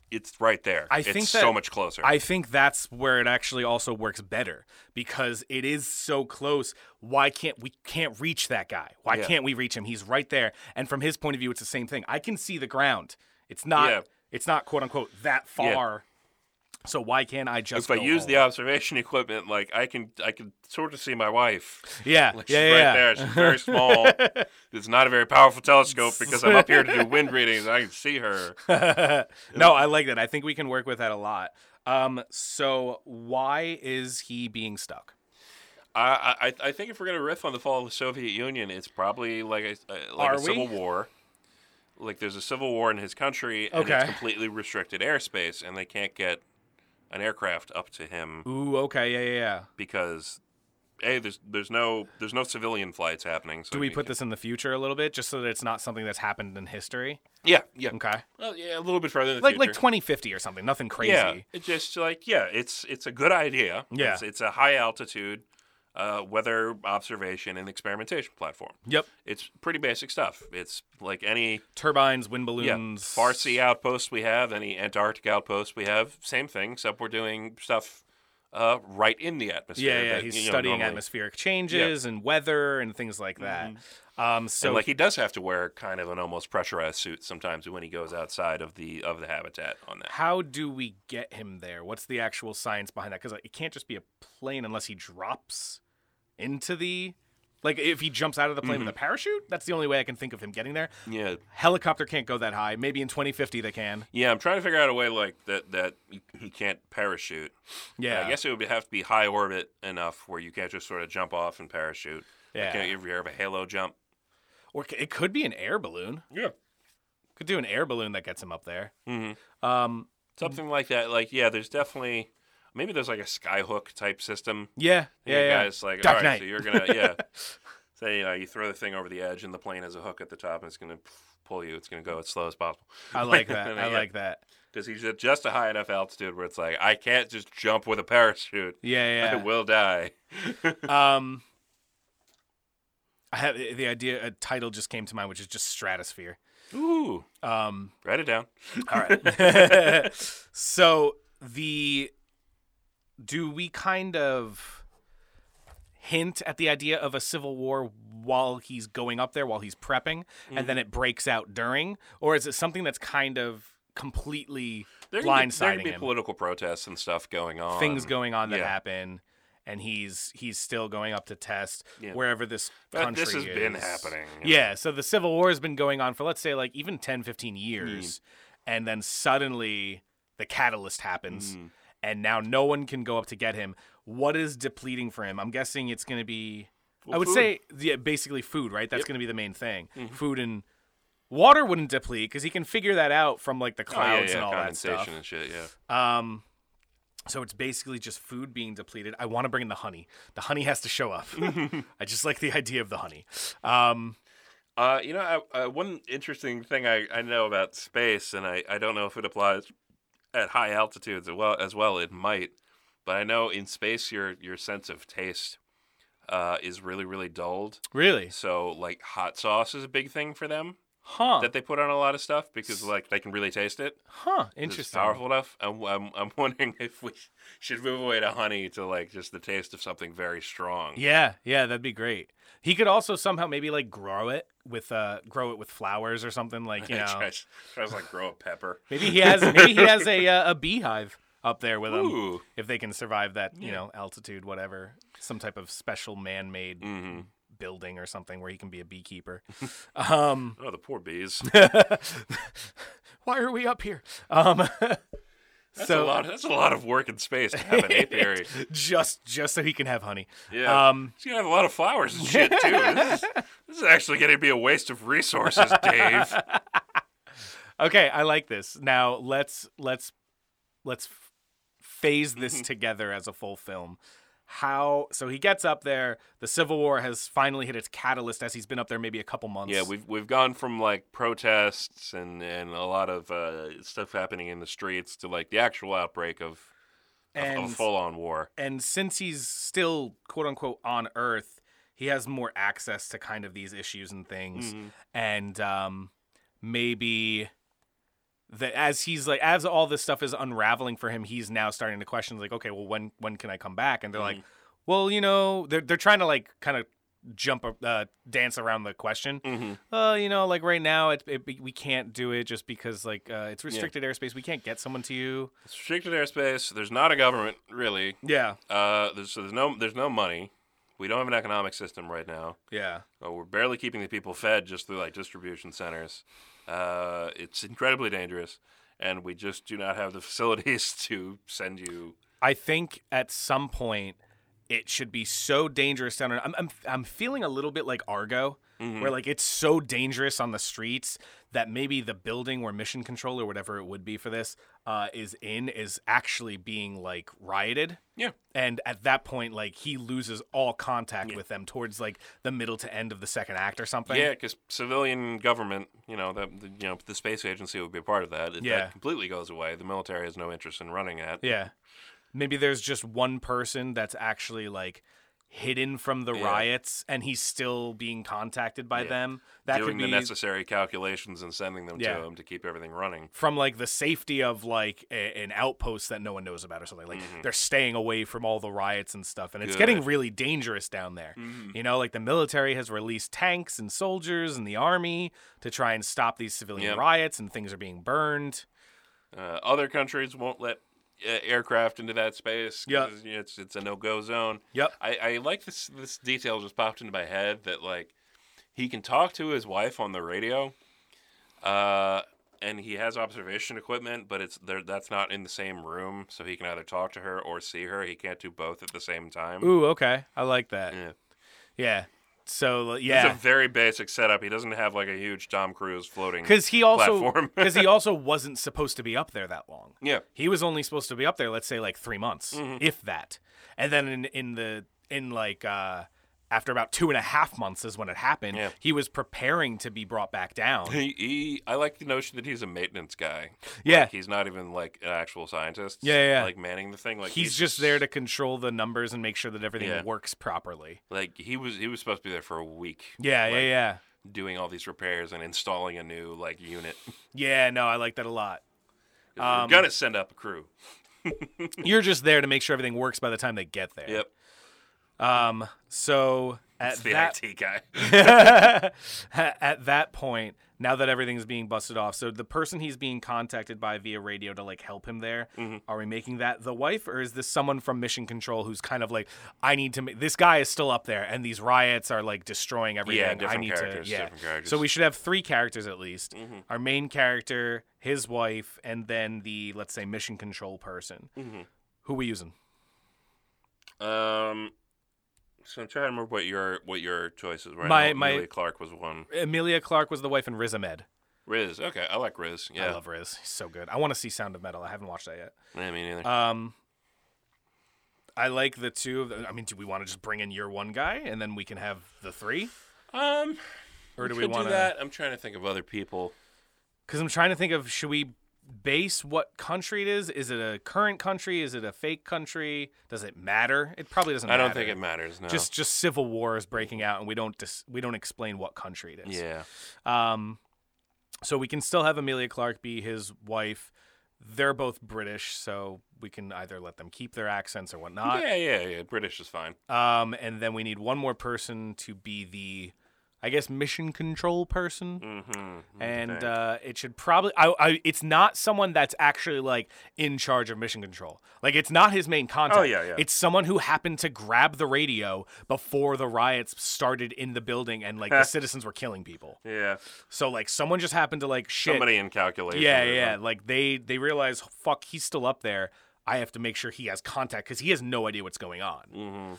it's right there. I think it's that, so much closer. I think that's where it actually also works better because it is so close. Why can't we can't reach that guy? Why yeah. can't we reach him? He's right there. And from his point of view, it's the same thing. I can see the ground. It's not. Yeah. It's not quote unquote that far. Yeah. So why can't I just? If I use home? the observation equipment, like I can, I can sort of see my wife. Yeah, like, she's yeah, right yeah. there. She's very small. It's not a very powerful telescope because I'm up here to do wind readings. I can see her. No, I like that. I think we can work with that a lot. Um, so why is he being stuck? I I, I think if we're gonna riff on the fall of the Soviet Union, it's probably like a, a like Are a we? civil war. Like there's a civil war in his country, and okay. it's completely restricted airspace, and they can't get an aircraft up to him. Ooh, okay, yeah, yeah, yeah. Because hey, there's there's no there's no civilian flights happening. So do we put can... this in the future a little bit, just so that it's not something that's happened in history? Yeah, yeah. Okay. Well, yeah, a little bit further in the like, future, like twenty fifty or something. Nothing crazy. Yeah, it's just like yeah, it's it's a good idea. Yeah, it's, it's a high altitude Uh, weather observation and experimentation platform. Yep. It's pretty basic stuff. It's like any... Turbines, wind balloons. Yeah, Farsi outposts we have, any Antarctic outposts we have, same thing, except we're doing stuff uh, right in the atmosphere. Yeah, yeah, that, he's you know, studying normally... atmospheric changes yeah. and weather and things like that. Mm-hmm. Um, so and, like, he does have to wear kind of an almost pressurized suit sometimes when he goes outside of the of the habitat on that. How do we get him there? What's the actual science behind that? Because it can't just be a plane unless he drops... into the, like, if he jumps out of the plane mm-hmm. with a parachute, that's the only way I can think of him getting there. Yeah, helicopter can't go that high. Maybe in twenty fifty they can. Yeah, I'm trying to figure out a way like that that he can't parachute. Yeah, uh, I guess it would have to be high orbit enough where you can't just sort of jump off and parachute. Yeah, like, if you have a halo jump, or it could be an air balloon. Yeah, could do an air balloon that gets him up there. Mm-hmm. Um, something like that. Like, yeah, there's definitely. Maybe there's like a skyhook type system. Yeah, yeah, yeah. Guys like, Dark all right, Knight. So you're gonna, yeah. So you know, you throw the thing over the edge, and the plane has a hook at the top, and it's gonna pull you. It's gonna go as slow as possible. I like that. I yeah. like that. Because he's at just a high enough altitude where it's like, I can't just jump with a parachute. Yeah, yeah. I will die. um, I have the idea. A title just came to mind, which is just Stratosphere. Ooh. Um, write it down. All right. So the. Do we kind of hint at the idea of a civil war while he's going up there, while he's prepping, mm-hmm. and then it breaks out during? Or is it something that's kind of completely there blindsiding be, there him? There be political protests and stuff going on. Things going on that yeah. happen, and he's he's still going up to test yeah. wherever this country but this has is. been happening. Yeah. yeah, so the civil war has been going on for, let's say, like even ten, fifteen years, mm. and then suddenly the catalyst happens. Mm. And now no one can go up to get him. What is depleting for him? I'm guessing it's going to be, well, I would food. say, yeah, basically food, right? That's yep. going to be the main thing. Mm-hmm. Food and water wouldn't deplete because he can figure that out from like the clouds oh, yeah, yeah. and all that stuff. Condensation and shit, yeah. Um, so it's basically just food being depleted. I want to bring in the honey. The honey has to show up. I just like the idea of the honey. Um, uh, you know, I, uh, one interesting thing I, I know about space, and I, I don't know if it applies at high altitudes as well, as well, it might. But I know in space, your your sense of taste uh, is really, really dulled. Really? So, like, hot sauce is a big thing for them. Huh. That they put on a lot of stuff because, like, they can really taste it. Huh. Interesting. It's powerful enough. I'm, I'm, I'm wondering if we should move away to honey to, like, just the taste of something very strong. Yeah. Yeah, that'd be great. He could also somehow maybe, like, grow it. With uh, grow it with flowers or something like you know. Tries, tries like grow a pepper. Maybe he has maybe he has a uh, a beehive up there with Ooh. him if they can survive that yeah. you know altitude whatever some type of special man made mm-hmm. building or something where he can be a beekeeper. Um, oh the poor bees. why are we up here? Um, that's so a lot. That's a lot of work in space to have an apiary. just, just so he can have honey. Yeah, um, he's gonna have a lot of flowers and shit too. This, this is actually gonna be a waste of resources, Dave. Okay, I like this. Now let's let's let's phase this together as a full film. How so he gets up there, the Civil War has finally hit its catalyst as he's been up there maybe a couple months. Yeah, we've we've gone from like protests and, and a lot of uh, stuff happening in the streets to like the actual outbreak of, and, of a full-on war. And since he's still quote unquote on Earth, he has more access to kind of these issues and things. Mm-hmm. And um, maybe that as he's like, as all this stuff is unraveling for him, he's now starting to question like, okay, well, when, when can I come back? And they're mm-hmm. like, well, you know, they're, they're trying to like kind of jump, up, uh, dance around the question. Mm-hmm. Uh, you know, like right now it, it, we can't do it just because like, uh, it's restricted yeah. airspace. We can't get someone to you. It's restricted airspace. There's not a government really. Yeah. Uh, there's, so there's no, there's no money. We don't have an economic system right now. Yeah. Uh, we're barely keeping the people fed just through like distribution centers. Uh, it's incredibly dangerous, and we just do not have the facilities to send you. I think at some point it should be so dangerous down. I'm I'm I'm feeling a little bit like Argo, mm-hmm. where like it's so dangerous on the streets that maybe the building where Mission Control or whatever it would be for this uh, is in is actually being like rioted. Yeah. And at that point, like he loses all contact yeah. with them towards like the middle to end of the second act or something. Yeah, because civilian government, you know, the, the you know the space agency would be a part of that. It, yeah. That completely goes away. The military has no interest in running it. Yeah. Maybe there's just one person that's actually like hidden from the yeah. riots, and he's still being contacted by yeah. them. That Doing could be... the necessary calculations and sending them yeah. to him to keep everything running. From like the safety of like a- an outpost that no one knows about or something. Like mm-hmm. they're staying away from all the riots and stuff, and it's Good. getting really dangerous down there. Mm-hmm. You know, like the military has released tanks and soldiers and the army to try and stop these civilian yep. riots, and things are being burned. Uh, other countries won't let aircraft into that space. Yeah, it's it's a no-go zone. Yep. I, I like this this detail just popped into my head that like he can talk to his wife on the radio, uh, and he has observation equipment, but it's there that's not in the same room, so he can either talk to her or see her. He can't do both at the same time. Ooh, okay, I like that. Yeah, yeah. So yeah, it's a very basic setup. He doesn't have like a huge Tom Cruise floating because he also platform. Because he also wasn't supposed to be up there that long. Yeah, he was only supposed to be up there, let's say like three months, mm-hmm. if that. And then in, in the in like uh, after about two and a half months is when it happened. Yeah. He was preparing to be brought back down. He, he, I like the notion that he's a maintenance guy. Yeah, like, he's not even like an actual scientist. Yeah, yeah, like manning the thing. Like he's, he's just there to control the numbers and make sure that everything yeah. works properly. Like he was, he was supposed to be there for a week. Yeah, like, yeah, yeah. Doing all these repairs and installing a new like unit. Yeah, no, I like that a lot. Um, we're gonna send up a crew. You're just there to make sure everything works by the time they get there. Yep. Um, so at it's the that, I T guy. At that point, now that everything's being busted off, so the person he's being contacted by via radio to like help him there, mm-hmm. are we making that the wife, or is this someone from Mission Control who's kind of like, I need to make this guy is still up there and these riots are like destroying everything. Yeah, different I need characters, to, yeah. different characters. So we should have three characters at least. Mm-hmm. Our main character, his wife, and then the, let's say, Mission Control person. Mm-hmm. Who are we using? Um, So I'm trying to remember what your what your choices were. My, my, Emilia Clarke was one. Emilia Clarke was the wife, and Riz Ahmed. Riz, okay, I like Riz. Yeah, I love Riz. He's so good. I want to see Sound of Metal. I haven't watched that yet. Yeah, me neither. Um, I like the two of them. I mean, do we want to just bring in your one guy, and then we can have the three? Um, or do we, we want to do that? I'm trying to think of other people. Because I'm trying to think of should we base what country it is. Is it a current country? Is it a fake country? Does it matter? It probably doesn't matter. I don't think it matters, no. Just just civil war is breaking out, and we don't dis- we don't explain what country it is. Yeah. Um, so we can still have Emilia Clarke be his wife. They're both British, so we can either let them keep their accents or whatnot. Yeah, yeah, yeah. British is fine. Um, and then we need one more person to be the... I guess, mission control person. Mm-hmm. And uh, it should probably, I, I, it's not someone that's actually, like, in charge of mission control. Like, it's not his main contact. Oh, yeah, yeah. It's someone who happened to grab the radio before the riots started in the building and, like, the citizens were killing people. Yeah. So, like, someone just happened to, like, shit. Somebody in calculation. Yeah, yeah. Something. Like, they, they realize, fuck, he's still up there. I have to make sure he has contact because he has no idea what's going on. Mm-hmm.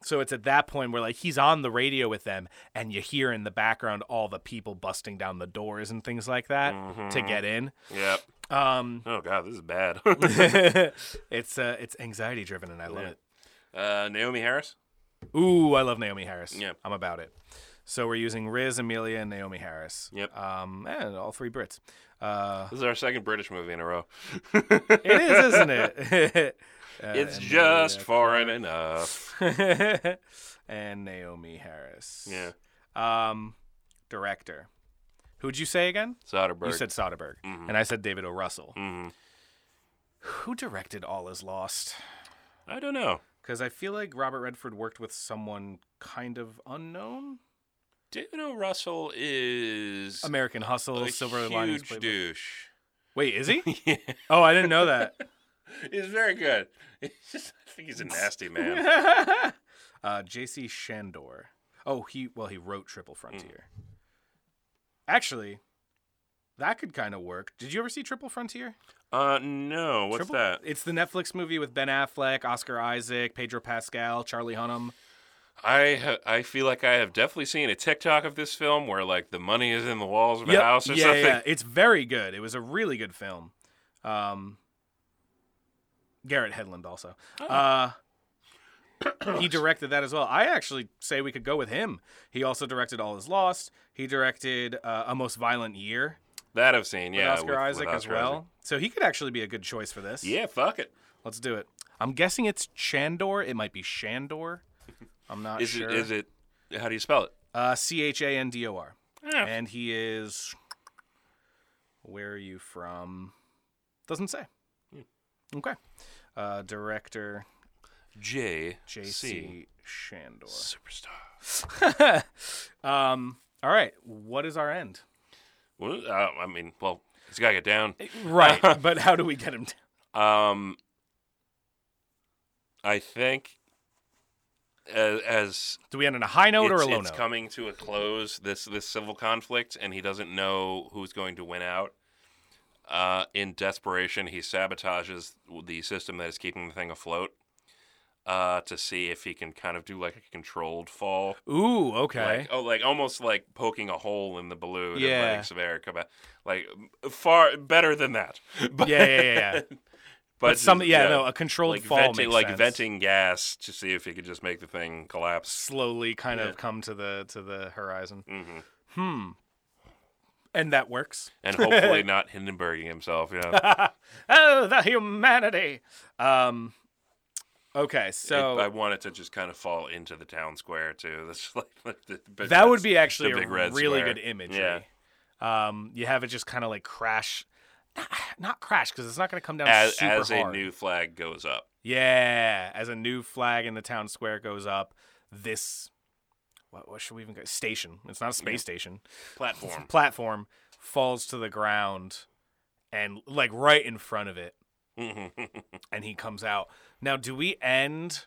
So it's at that point where, like, he's on the radio with them, and you hear in the background all the people busting down the doors and things like that mm-hmm. to get in. Yep. Um, oh, God, this is bad. it's uh, it's anxiety-driven, and I love yeah. it. Uh, Naomi Harris? Ooh, I love Naomi Harris. Yep. I'm about it. So we're using Riz, Emilia, and Naomi Harris. Yep. Um, and all three Brits. Uh, this is our second British movie in a row. It is, isn't it? Uh, it's just foreign enough. And Naomi Harris. Yeah. Um, director. Who'd you say again? Soderbergh. You said Soderbergh. Mm-hmm. And I said David O. Russell. Mm-hmm. Who directed All Is Lost? I don't know. Because I feel like Robert Redford worked with someone kind of unknown. David O. Russell is... American Hustle, a Silver Linings Playbook. Huge douche. Wait, is he? Yeah. Oh, I didn't know that. He's very good. He's just, I think he's a nasty man. uh, J C. Chandor. Oh, he well, he wrote Triple Frontier. Mm. Actually, that could kind of work. Did you ever see Triple Frontier? Uh, no. What's Triple? That? It's the Netflix movie with Ben Affleck, Oscar Isaac, Pedro Pascal, Charlie Hunnam. I ha- I feel like I have definitely seen a TikTok of this film where, like, the money is in the walls of yep. a house or yeah, something. Yeah, it's very good. It was a really good film. Um... Garrett Hedlund also. Oh. Uh, he directed that as well. I actually say we could go with him. He also directed All Is Lost. He directed uh, A Most Violent Year. That I've seen, yeah. With Oscar with, Isaac with Oscar as well. Isaac. So he could actually be a good choice for this. Yeah, fuck it. Let's do it. I'm guessing it's Chandor. It might be Shandor. I'm not is sure. It, is it, how do you spell it? Uh, C H A N D O R. Yeah. And he is, where are you from? Doesn't say. Okay. Uh, director J C. Chandor. Superstar. um, all right. What is our end? Well, uh, I mean, well, he's got to get down. Right. But how do we get him down? Um, I think as, as do we end on a high note or a low note? It's coming to a close, this, this civil conflict, and he doesn't know who's going to win out. Uh, in desperation, he sabotages the system that is keeping the thing afloat uh, to see if he can kind of do like a controlled fall. Ooh, okay. Like, oh, like almost like poking a hole in the balloon. Yeah. And letting some air come out. Like far better than that. But, yeah, yeah, yeah. yeah. but, but some, yeah, yeah, no, a controlled like fall venting, makes like sense. Venting gas to see if he could just make the thing collapse. Slowly, kind yeah. of come to the to the horizon. Mm-hmm. Hmm. And that works. And hopefully not Hindenburging himself, yeah. Oh, the humanity! Um, okay, so... It, I want it to just kind of fall into the town square, too. That's like, like the big, that would be actually a really good imagery. Yeah. Um, you have it just kind of like crash... Not crash, because it's not going to come down as, super as hard. As a new flag goes up. Yeah, as a new flag in the town square goes up, this... What, what should we even go? Station. It's not a space yeah. station. Platform. Platform falls to the ground and, like, right in front of it. And he comes out. Now, do we end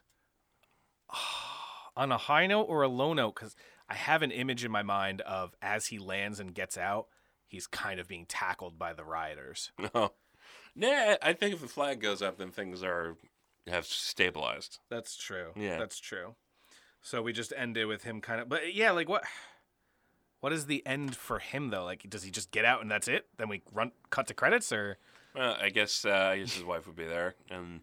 on a high note or a low note? Because I have an image in my mind of as he lands and gets out, he's kind of being tackled by the rioters. No. Nah, I think if the flag goes up, then things are have stabilized. That's true. Yeah. That's true. So we just end it with him kind of... But, yeah, like, what what is the end for him, though? Like, does he just get out and that's it? Then we run cut to credits, or...? Well, I guess, uh, I guess his wife would be there. And,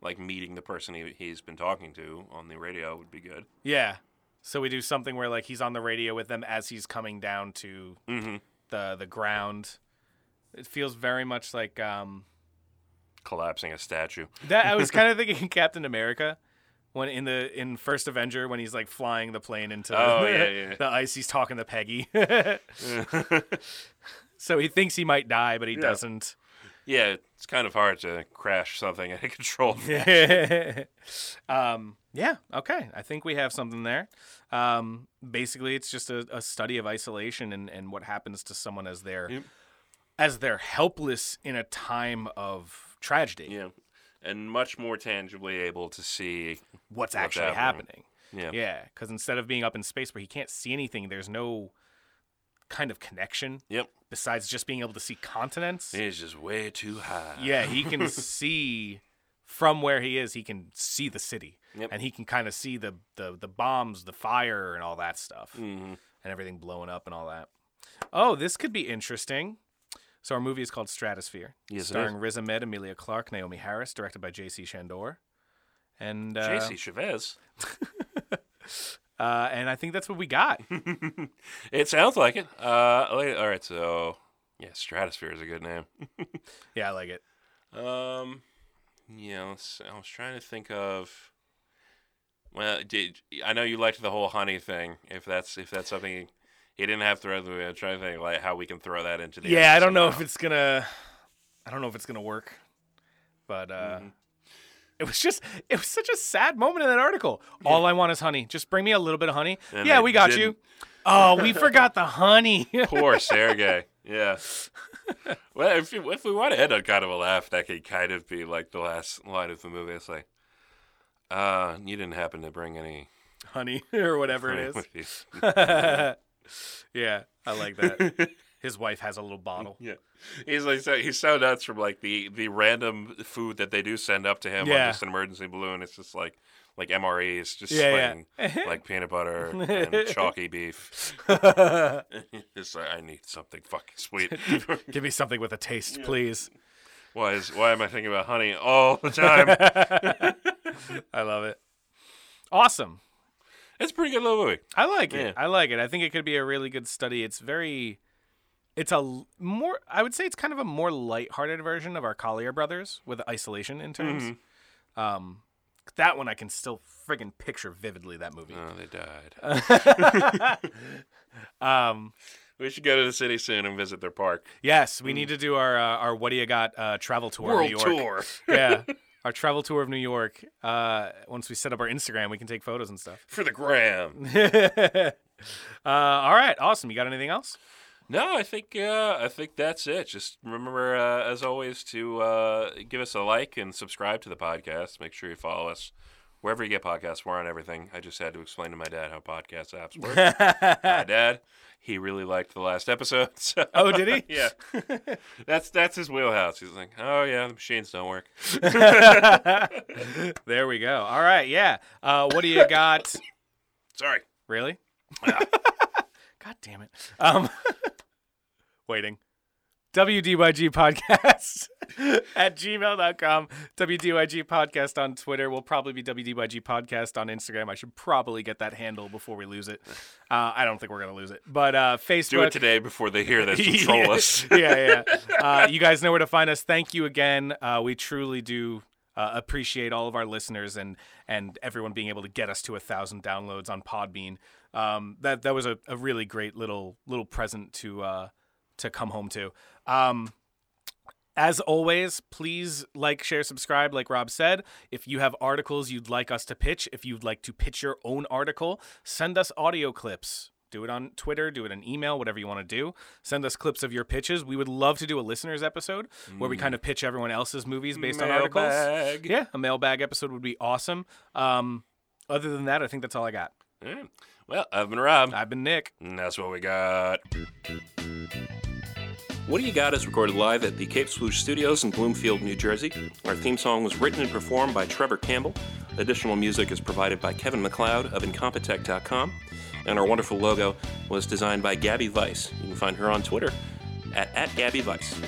like, meeting the person he, he's been talking to on the radio would be good. Yeah. So we do something where, like, he's on the radio with them as he's coming down to mm-hmm. the, the ground. It feels very much like... Um, collapsing a statue. That I was kind of thinking Captain America... When in the in First Avenger, when he's like flying the plane into oh, the, yeah, yeah. the ice, he's talking to Peggy. So he thinks he might die, but he yeah. doesn't. Yeah, it's kind of hard to crash something at a controlled fashion. um, Yeah. Okay. I think we have something there. Um, basically, it's just a, a study of isolation and, and what happens to someone as they're yep. as they're helpless in a time of tragedy. Yeah, and much more tangibly able to see what's, what's actually happening. happening. Yeah. Yeah. Because instead of being up in space where he can't see anything, there's no kind of connection. Yep. Besides just being able to see continents. He's just way too high. Yeah. He can see. From where he is, he can see the city, yep. and he can kind of see the, the, the bombs, the fire, and all that stuff, mm-hmm. and everything blowing up and all that. Oh, this could be interesting. So our movie is called Stratosphere, yes, starring Riz Ahmed, Emilia Clarke, Naomi Harris, directed by J C. Chandor, and uh, J C. Chavez. uh, and I think that's what we got. It sounds like it. Uh, all right, so yeah, Stratosphere is a good name. Yeah, I like it. Um. Yeah, let's, I was trying to think of. Well, did, I know you liked the whole honey thing. If that's if that's something he didn't have to throw the, I'm trying to think like how we can throw that into the. Yeah, I don't somehow. know if it's gonna. I don't know if it's gonna work, but uh, mm-hmm. it was just it was such a sad moment in that article. Yeah. All I want is honey. Just bring me a little bit of honey. And yeah, we got didn't. you. Oh, we forgot the honey. Poor Sergey. Yeah. Well, if, you, if we want to end on kind of a laugh, that could kind of be like the last line of the movie. It's like, uh, you didn't happen to bring any honey or whatever honey it is. Yeah, I like that. His wife has a little bottle. Yeah, he's like so, he's so nuts from like the, the random food that they do send up to him yeah. on just an emergency balloon. It's just like. Like M R Es, just yeah, yeah. like peanut butter and chalky beef. It's like, I need something fucking sweet. Give me something with a taste, yeah. please. Why is why am I thinking about honey all the time? I love it. Awesome. It's a pretty good little movie. I like yeah. it. I like it. I think it could be a really good study. It's very, it's a more, I would say it's kind of a more lighthearted version of our Collier Brothers with isolation in terms. Mm-hmm. Um. That one I can still friggin' picture vividly, that movie. Oh, they died. um, we should go to the city soon and visit their park. Yes, we mm. need to do our uh, our What Do You Got uh, travel tour World of New York. Tour. Yeah, our travel tour of New York. Uh, once we set up our Instagram, we can take photos and stuff. For the gram. uh, all right, awesome. You got anything else? No, I think uh, I think that's it. Just remember, uh, as always, to uh, give us a like and subscribe to the podcast. Make sure you follow us wherever you get podcasts. We're on everything. I just had to explain to my dad how podcast apps work. My dad, he really liked the last episode. So, oh, did he? Yeah, that's that's his wheelhouse. He's like, oh yeah, the machines don't work. There we go. All right, yeah. Uh, what do you got? Sorry. Really? God damn it. Um, waiting. W D Y G podcast at gmail dot com. W D Y G podcast on Twitter. We'll probably be W D Y G podcast on Instagram. I should probably get that handle before we lose it. Uh, I don't think we're going to lose it. But uh, Facebook. Do it today before they hear this and troll us. Yeah, yeah. Uh, you guys know where to find us. Thank you again. Uh, we truly do. Uh, appreciate all of our listeners and and everyone being able to get us to a thousand downloads on Podbean. Um, that that was a, a really great little little present to uh, to come home to. Um, as always, please like, share, subscribe. Like Rob said, if you have articles you'd like us to pitch, if you'd like to pitch your own article, send us audio clips. Do it on Twitter, do it in email, whatever you want to do. Send us clips of your pitches. We would love to do a listeners episode mm. where we kind of pitch everyone else's movies based mail on articles. Bag. Yeah, a mailbag episode would be awesome. Um, other than that, I think that's all I got. Mm. Well, I've been Rob. I've been Nick. And that's what we got. What Do You Got is recorded live at the Cape Slouch Studios in Bloomfield, New Jersey. Our theme song was written and performed by Trevor Campbell. Additional music is provided by Kevin MacLeod of Incompetech dot com. And our wonderful logo was designed by Gabby Weiss. You can find her on Twitter at, at Gabby Weiss.